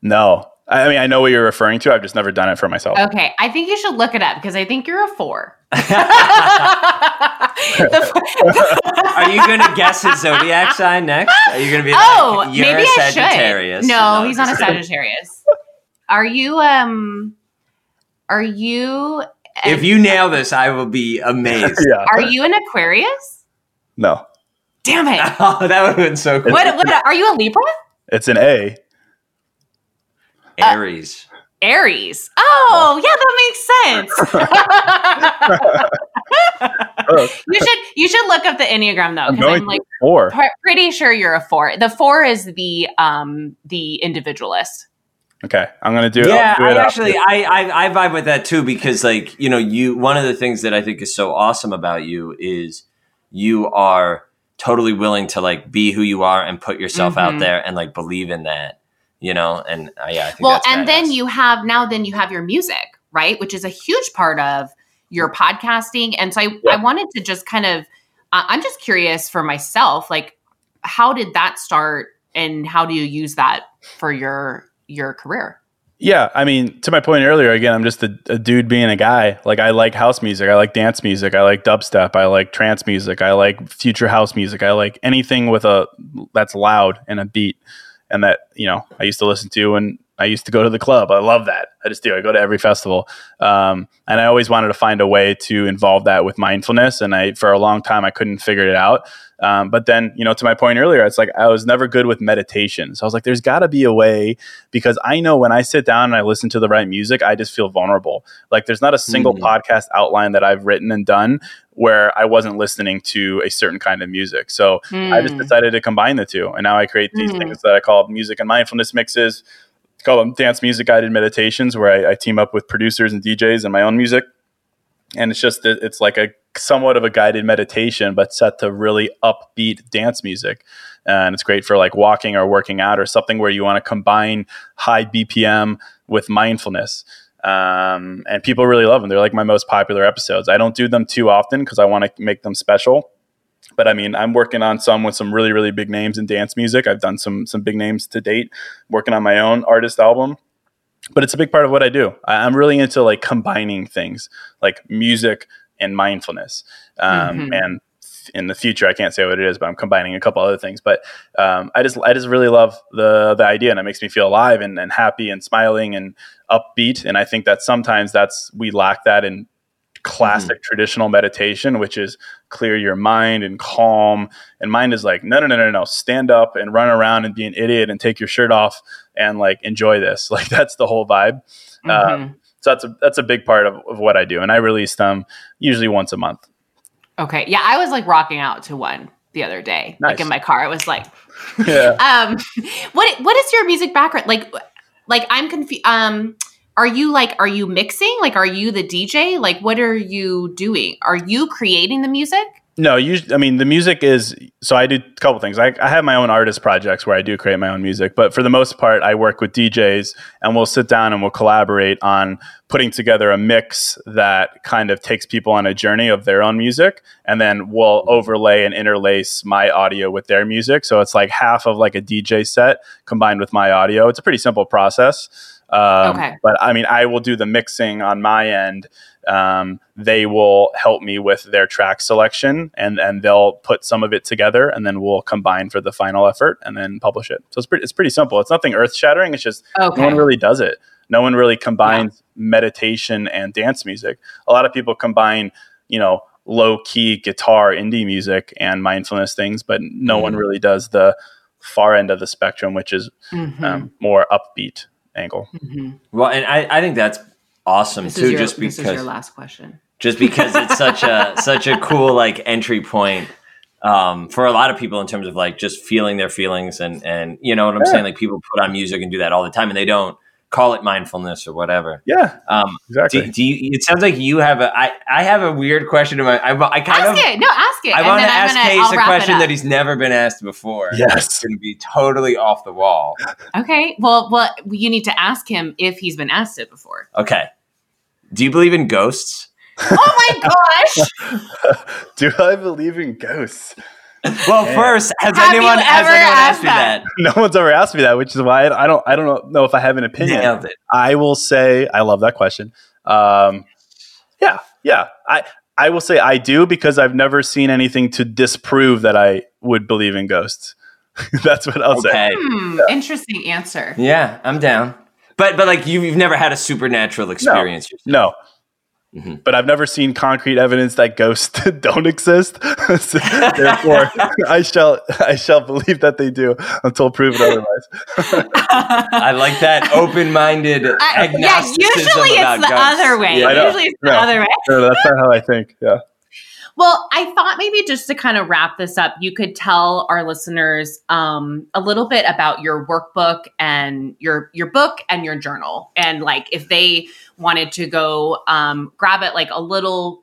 No. I mean, I know what you're referring to. I've just never done it for myself. Okay. I think you should look it up because I think you're a 4. Are you going to guess his zodiac sign next? Are you going to be like, you're maybe a Sagittarius? No, he's not a Sagittarius. Are you, if you nail this, I will be amazed. Are you an Aquarius? No. Damn it. Oh, that would have been so cool. What are you a Libra? It's an A. Aries. Aries. Oh, yeah, that makes sense. You should look up the Enneagram though, because I'm like four. Pretty sure you're a four. The four is the individualist. Okay, I'm gonna do it. Yeah, I vibe with that too, because like, you know, one of the things that I think is so awesome about you is you are totally willing to like be who you are and put yourself out there and like believe in that. You know, and yeah, I think well, that's and badass. then you have your music, right? Which is a huge part of your podcasting. And so I wanted to just kind of, I'm just curious for myself, like, how did that start and how do you use that for your career? Yeah. I mean, to my point earlier, again, I'm just a dude being a guy. Like, I like house music. I like dance music. I like dubstep. I like trance music. I like future house music. I like anything with that's loud and a beat. And that, you know, I used to listen to when I used to go to the club. I love that. I just do. I go to every festival. And I always wanted to find a way to involve that with mindfulness. And for a long time, I couldn't figure it out. But then, you know, to my point earlier, it's like I was never good with meditation. So I was like, there's got to be a way, because I know when I sit down and I listen to the right music, I just feel vulnerable. Like, there's not a single podcast outline that I've written and done where I wasn't listening to a certain kind of music. So I just decided to combine the two. And now I create these things that I call music and mindfulness mixes. I call them dance music guided meditations, where I team up with producers and DJs and my own music. And it's just, it's like a somewhat of a guided meditation, but set to really upbeat dance music. And it's great for like walking or working out or something where you want to combine high BPM with mindfulness. And people really love them. They're like my most popular episodes. I don't do them too often because I want to make them special. But I mean, I'm working on some with some really, really big names in dance music. I've done some big names to date, working on my own artist album. But it's a big part of what I do. I'm really into like combining things like music and mindfulness. And in the future, I can't say what it is, but I'm combining a couple other things. But I just really love the idea, and it makes me feel alive and happy and smiling and upbeat. And I think that sometimes we lack that in classic traditional meditation, which is clear your mind and calm. And mind is like, no, stand up and run around and be an idiot and take your shirt off and like enjoy this. Like, that's the whole vibe. So that's a big part of what I do. And I release them usually once a month. Okay. Yeah. I was like rocking out to one the other day, like in my car. It was like, what is your music background? Like I'm confused. Are you mixing? Like, are you the DJ? Like, what are you doing? Are you creating the music? No, the music is, so I do a couple things. I have my own artist projects where I do create my own music, but for the most part, I work with DJs and we'll sit down and we'll collaborate on putting together a mix that kind of takes people on a journey of their own music. And then we'll overlay and interlace my audio with their music. So it's like half of like a DJ set combined with my audio. It's a pretty simple process. But I mean, I will do the mixing on my end. They will help me with their track selection and they'll put some of it together and then we'll combine for the final effort and then publish it. So it's pretty simple. It's nothing earth shattering. It's just no one really does it. No one really combines meditation and dance music. A lot of people combine, you know, low key guitar, indie music and mindfulness things, but no one really does the far end of the spectrum, which is more upbeat angle. Well, and I think that's awesome this too. This is your last question. Just because it's such a cool like entry point for a lot of people in terms of like just feeling their feelings and you know what I'm saying. Like people put on music and do that all the time, and they don't call it mindfulness or whatever. Yeah, exactly. Do you? It sounds like you have a. I have a weird question. Ask it. I want to ask Case a question that he's never been asked before. Yes, it's going to be totally off the wall. Okay. Well, you need to ask him if he's been asked it before. Okay. Do you believe in ghosts? Oh my gosh! Do I believe in ghosts? Well, first, has anyone asked you that? No one's ever asked me that, which is why I don't know if I have an opinion. Nailed it. I will say I love that question. I will say I do because I've never seen anything to disprove that I would believe in ghosts. That's what I'll say. Interesting answer. Yeah, I'm down. But like you've never had a supernatural experience. No. Mm-hmm. But I've never seen concrete evidence that ghosts don't exist. So, therefore, I shall believe that they do until proven otherwise. I like that open-minded agnosticism. Yeah, usually about it's the ghosts. Other way. Yeah, usually it's the other way. No, that's not how I think. Yeah. Well, I thought maybe just to kind of wrap this up, you could tell our listeners a little bit about your workbook and your book and your journal. And like if they wanted to go grab it, like a little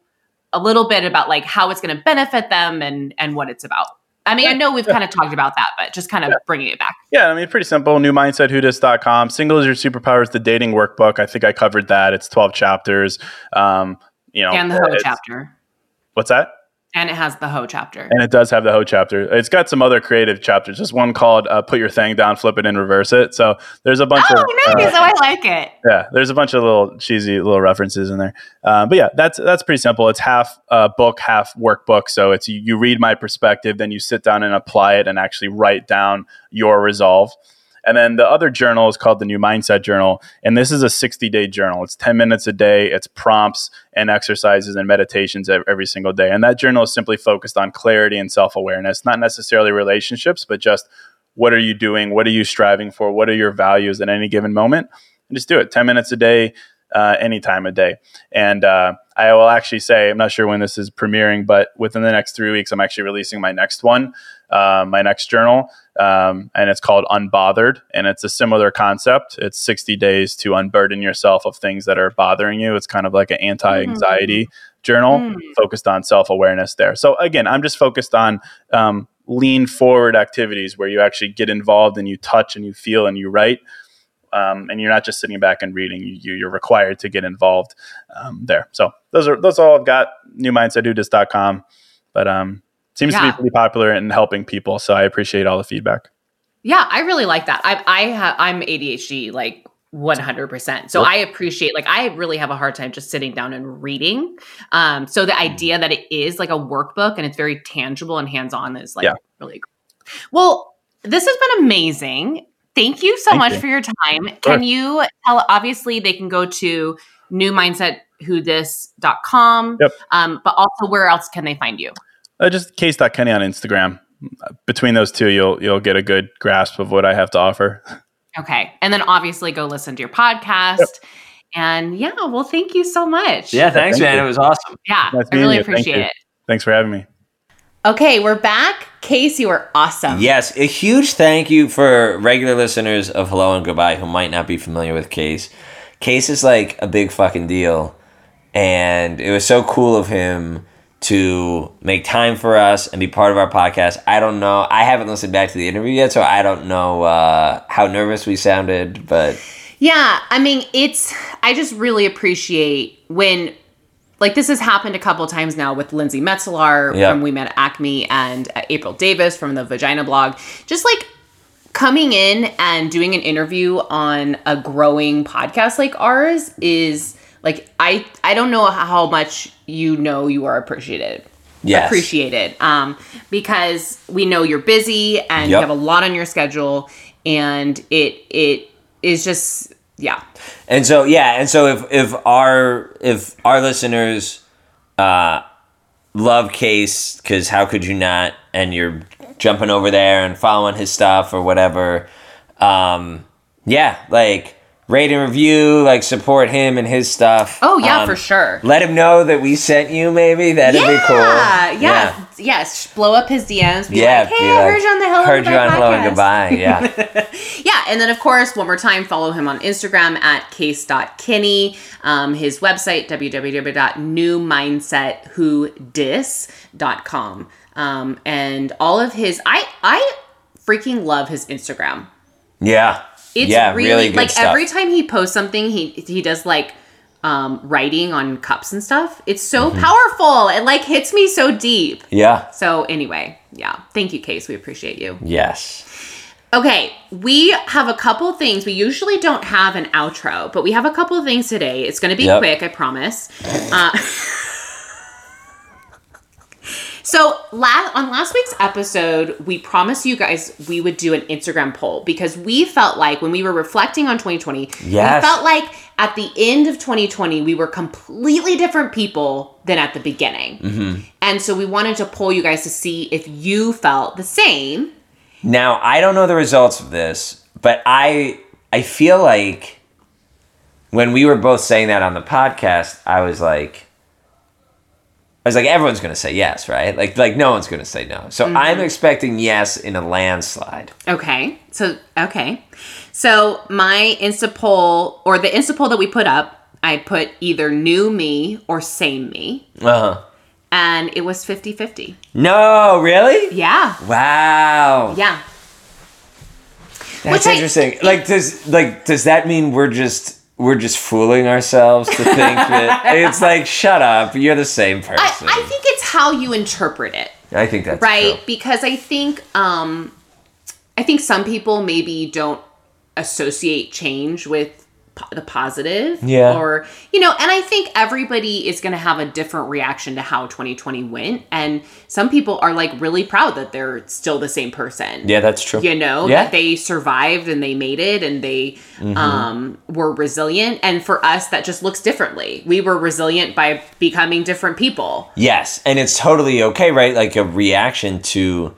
bit about like how it's going to benefit them and what it's about. I mean, I know we've kind of talked about that, but just kind of bringing it back. Yeah, I mean, pretty simple. New Mindset, WhoDis.com. Single is Your Superpower is the dating workbook. I think I covered that. It's 12 chapters. And the hoe chapter. What's that? And it has the hoe chapter. And it does have the hoe chapter. It's got some other creative chapters. There's one called Put Your Thing Down, Flip It, and Reverse It. So there's a bunch of... Oh, nice. So I like it. Yeah. There's a bunch of little cheesy little references in there. But yeah, that's pretty simple. It's half book, half workbook. So it's you read my perspective, then you sit down and apply it and actually write down your resolve. And then the other journal is called the New Mindset Journal. And this is a 60-day journal. It's 10 minutes a day. It's prompts and exercises and meditations every single day. And that journal is simply focused on clarity and self-awareness, not necessarily relationships, but just what are you doing? What are you striving for? What are your values at any given moment? And just do it 10 minutes a day, any time of day. And I will actually say, I'm not sure when this is premiering, but within the next 3 weeks, I'm actually releasing my next one, my next journal. And it's called Unbothered, and it's a similar concept. It's 60 days to unburden yourself of things that are bothering you. It's kind of like an anti-anxiety journal focused on self-awareness there. So again, I'm just focused on lean forward activities where you actually get involved and you touch and you feel and you write. And you're not just sitting back and reading. You're required to get involved there. So that's all I've got. NewMindsetWhoDis.com. But seems to be pretty popular and helping people. So I appreciate all the feedback. Yeah, I really like that. I'm ADHD like 100%. So I appreciate, like, I really have a hard time just sitting down and reading. So the idea that it is like a workbook and it's very tangible and hands-on is like really great. Well, this has been amazing. Thank you so much for your time. Sure. Can you tell, obviously they can go to newmindsetwhothis.com, but also where else can they find you? Just case.kenny on Instagram. Between those two, you'll get a good grasp of what I have to offer. Okay. And then obviously go listen to your podcast. Yep. And well, thank you so much. Yeah, thanks, man. It was awesome. Yeah, nice I really appreciate it. Thanks for having me. Okay, we're back. Case, you were awesome. Yes, a huge thank you for regular listeners of Hello and Goodbye who might not be familiar with Case. Case is like a big fucking deal. And it was so cool of him to make time for us and be part of our podcast. I don't know. I haven't listened back to the interview yet, so I don't know how nervous we sounded, but... Yeah, I mean, I just really appreciate when... Like, this has happened a couple times now with Lindsay Metzler from We Met Acme and April Davis from the Vagina Blog. Just, like, coming in and doing an interview on a growing podcast like ours is... Like, I don't know how much you are appreciated. Yes. Appreciated. Because we know you're busy and you have a lot on your schedule, and it is just And so if our listeners love Case, because how could you not? And you're jumping over there and following his stuff or whatever. Rate and review, support him and his stuff. Oh, yeah, for sure. Let him know that we sent you, maybe. That'd be cool. Yeah. Yes. Blow up his DMs. Hey, I heard you on the Hello and Goodbye podcast. Yeah. And then, of course, one more time, follow him on Instagram at case.kenny. His website, www.newmindsetwhodis.com. And all of his... I freaking love his Instagram. Yeah. It's really good stuff. Every time he posts something, he does writing on cups and stuff. It's so powerful. It hits me so deep. Yeah. So anyway, thank you, Case. We appreciate you. Yes. Okay, we have a couple things. We usually don't have an outro, but we have a couple of things today. It's going to be quick, I promise. So on last week's episode, we promised you guys we would do an Instagram poll because we felt like when we were reflecting on 2020, we felt like at the end of 2020, we were completely different people than at the beginning. Mm-hmm. And so we wanted to poll you guys to see if you felt the same. Now, I don't know the results of this, but I feel like when we were both saying that on the podcast, I was like, everyone's going to say yes, right? Like no one's going to say no. So mm-hmm. I'm expecting yes in a landslide. Okay. So my Insta poll, or the Insta poll that we put up, I put either new me or same me. Uh-huh. And it was 50-50. No, really? Yeah. Wow. Yeah. That's interesting. Does that mean we're just fooling ourselves to think that it's like, shut up, you're the same person? I think it's how you interpret it. I think that's right? True. Because I think some people maybe don't associate change with the positive. Yeah. Or, and I think everybody is going to have a different reaction to how 2020 went. And some people are like really proud that they're still the same person. Yeah, that's true. That they survived and they made it and they mm-hmm. Were resilient. And for us, that just looks differently. We were resilient by becoming different people. Yes. And it's totally okay, right? Like a reaction to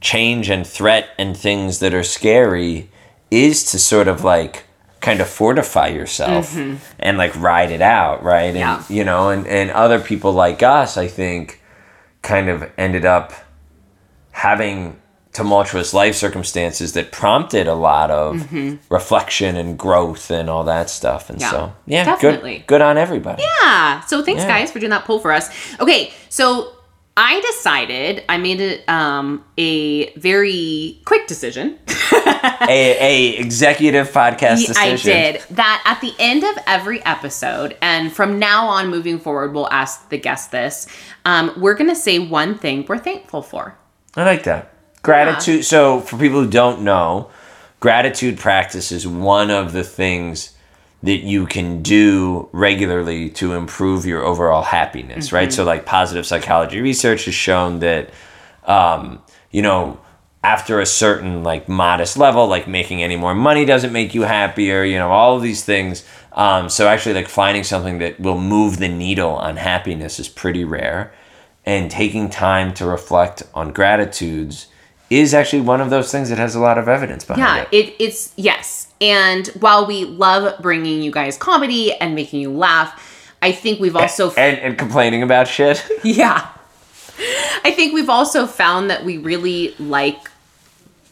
change and threat and things that are scary is to sort of like kind of fortify yourself mm-hmm. and like ride it out, right? And yeah. And other people like us, I think, kind of ended up having tumultuous life circumstances that prompted a lot of mm-hmm. reflection and growth and all that stuff. And definitely. Good on everybody. Yeah. So thanks guys for doing that poll for us. Okay. So I decided, I made a very quick decision. a executive podcast decision. I did. That at the end of every episode, and from now on moving forward, we'll ask the guest this, we're going to say one thing we're thankful for. I like that. Gratitude. Yeah. So for people who don't know, gratitude practice is one of the things that you can do regularly to improve your overall happiness, mm-hmm. right? So like positive psychology research has shown that, after a certain like modest level, like making any more money doesn't make you happier, all of these things. So actually like finding something that will move the needle on happiness is pretty rare. And taking time to reflect on gratitudes is actually one of those things that has a lot of evidence behind it. Yeah, it's yes. And while we love bringing you guys comedy and making you laugh, I think we've also... And complaining about shit. Yeah. I think we've also found that we really like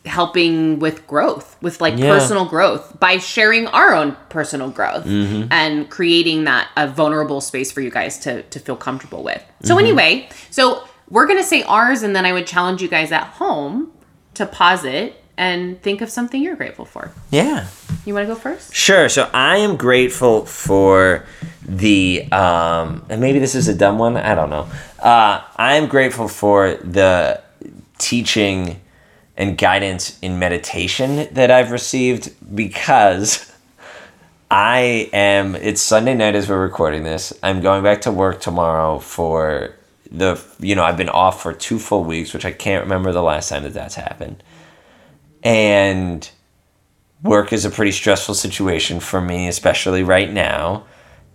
helping with growth, with personal growth, by sharing our own personal growth mm-hmm. and creating that a vulnerable space for you guys to feel comfortable with. So mm-hmm. anyway, we're going to say ours, and then I would challenge you guys at home to pause it and think of something you're grateful for. Yeah. You want to go first? Sure. So I am grateful for the, and maybe this is a dumb one, I don't know. I am grateful for the teaching and guidance in meditation that I've received, because it's Sunday night as we're recording this. I'm going back to work tomorrow for I've been off for 2 full weeks, which I can't remember the last time that that's happened. And work is a pretty stressful situation for me, especially right now.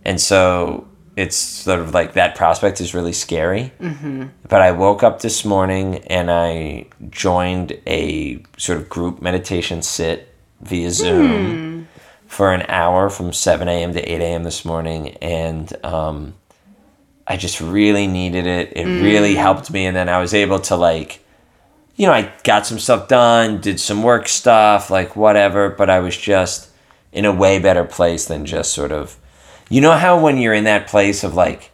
And so it's sort of like that prospect is really scary. Mm-hmm. But I woke up this morning and I joined a sort of group meditation sit via Zoom for an hour from 7 a.m. to 8 a.m. this morning. And I just really needed it. It really helped me. And then I was able to I got some stuff done, did some work stuff, like whatever, but I was just in a way better place than just sort of, how when you're in that place of like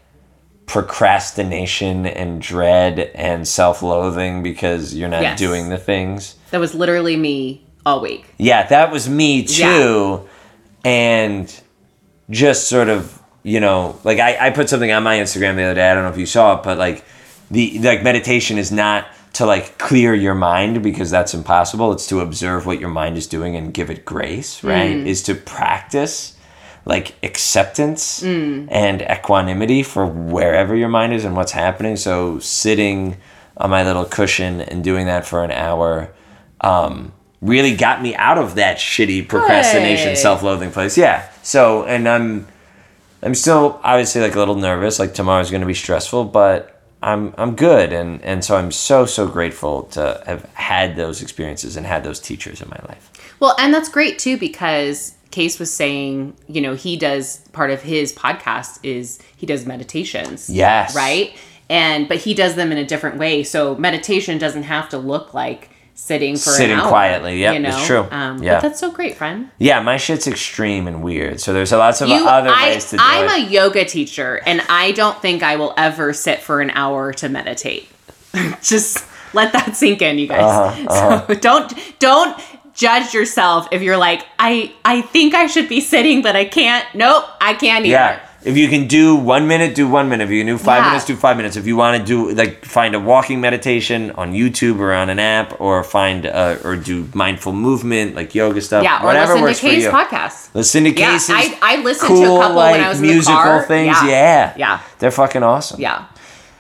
procrastination and dread and self-loathing because you're not doing the things. That was literally me all week. Yeah, that was me too. Yeah. And just sort of, like I put something on my Instagram the other day, I don't know if you saw it, but like meditation is not to like clear your mind, because that's impossible. It's to observe what your mind is doing and give it grace, right? Is to practice like acceptance and equanimity for wherever your mind is and what's happening. So sitting on my little cushion and doing that for an hour really got me out of that shitty procrastination, self-loathing place. Yeah. So, and I'm still obviously like a little nervous, like tomorrow's going to be stressful, but I'm good. And so I'm so grateful to have had those experiences and had those teachers in my life. Well, and that's great too, because Case was saying, you know, he does, part of his podcast is he does meditations. Yes. Right. But he does them in a different way. So meditation doesn't have to look like sitting an hour. Sitting quietly, yeah, you know? It's true. Yeah. But that's so great, friend. Yeah, my shit's extreme and weird. So there's lots of other ways to do it. I'm a yoga teacher, and I don't think I will ever sit for an hour to meditate. Just let that sink in, you guys. So don't judge yourself if you're like, I think I should be sitting, but I can't. Nope, I can't either. Yeah. If you can do 1 minute, do 1 minute. If you can do 5 minutes, do 5 minutes. If you want to do, like, find a walking meditation on YouTube or on an app, or find or do mindful movement, like yoga stuff. Yeah, or whatever listen to Case's podcast. Listen to Case's. Yeah, I listened to a couple when I was in the car. Musical things. Yeah. They're fucking awesome. Yeah.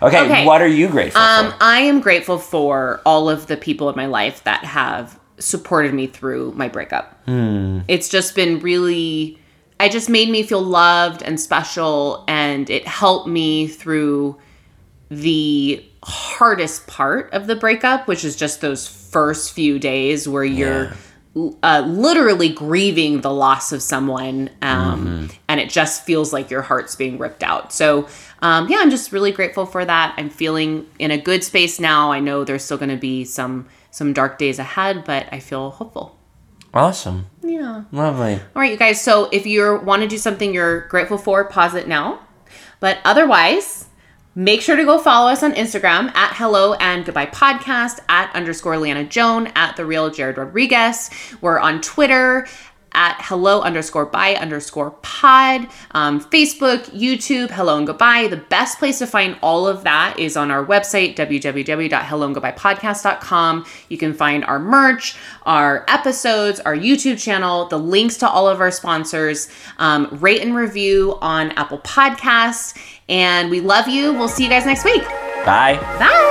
Okay, what are you grateful for? I am grateful for all of the people in my life that have supported me through my breakup. It's just been really... It just made me feel loved and special, and it helped me through the hardest part of the breakup, which is just those first few days where you're literally grieving the loss of someone, and it just feels like your heart's being ripped out. So, I'm just really grateful for that. I'm feeling in a good space now. I know there's still going to be some dark days ahead, but I feel hopeful. Awesome. Yeah. Lovely. All right, you guys. So if you want to do something you're grateful for, pause it now. But otherwise, make sure to go follow us on Instagram at Hello and Goodbye Podcast, @_Leanna Joan, @TheRealJaredRodriguez. We're on Twitter at hello_by_pod, Facebook, YouTube, Hello and Goodbye. The best place to find all of that is on our website, www.helloandgoodbyepodcast.com. You can find our merch, our episodes, our YouTube channel, the links to all of our sponsors, rate and review on Apple Podcasts. And we love you. We'll see you guys next week. Bye. Bye.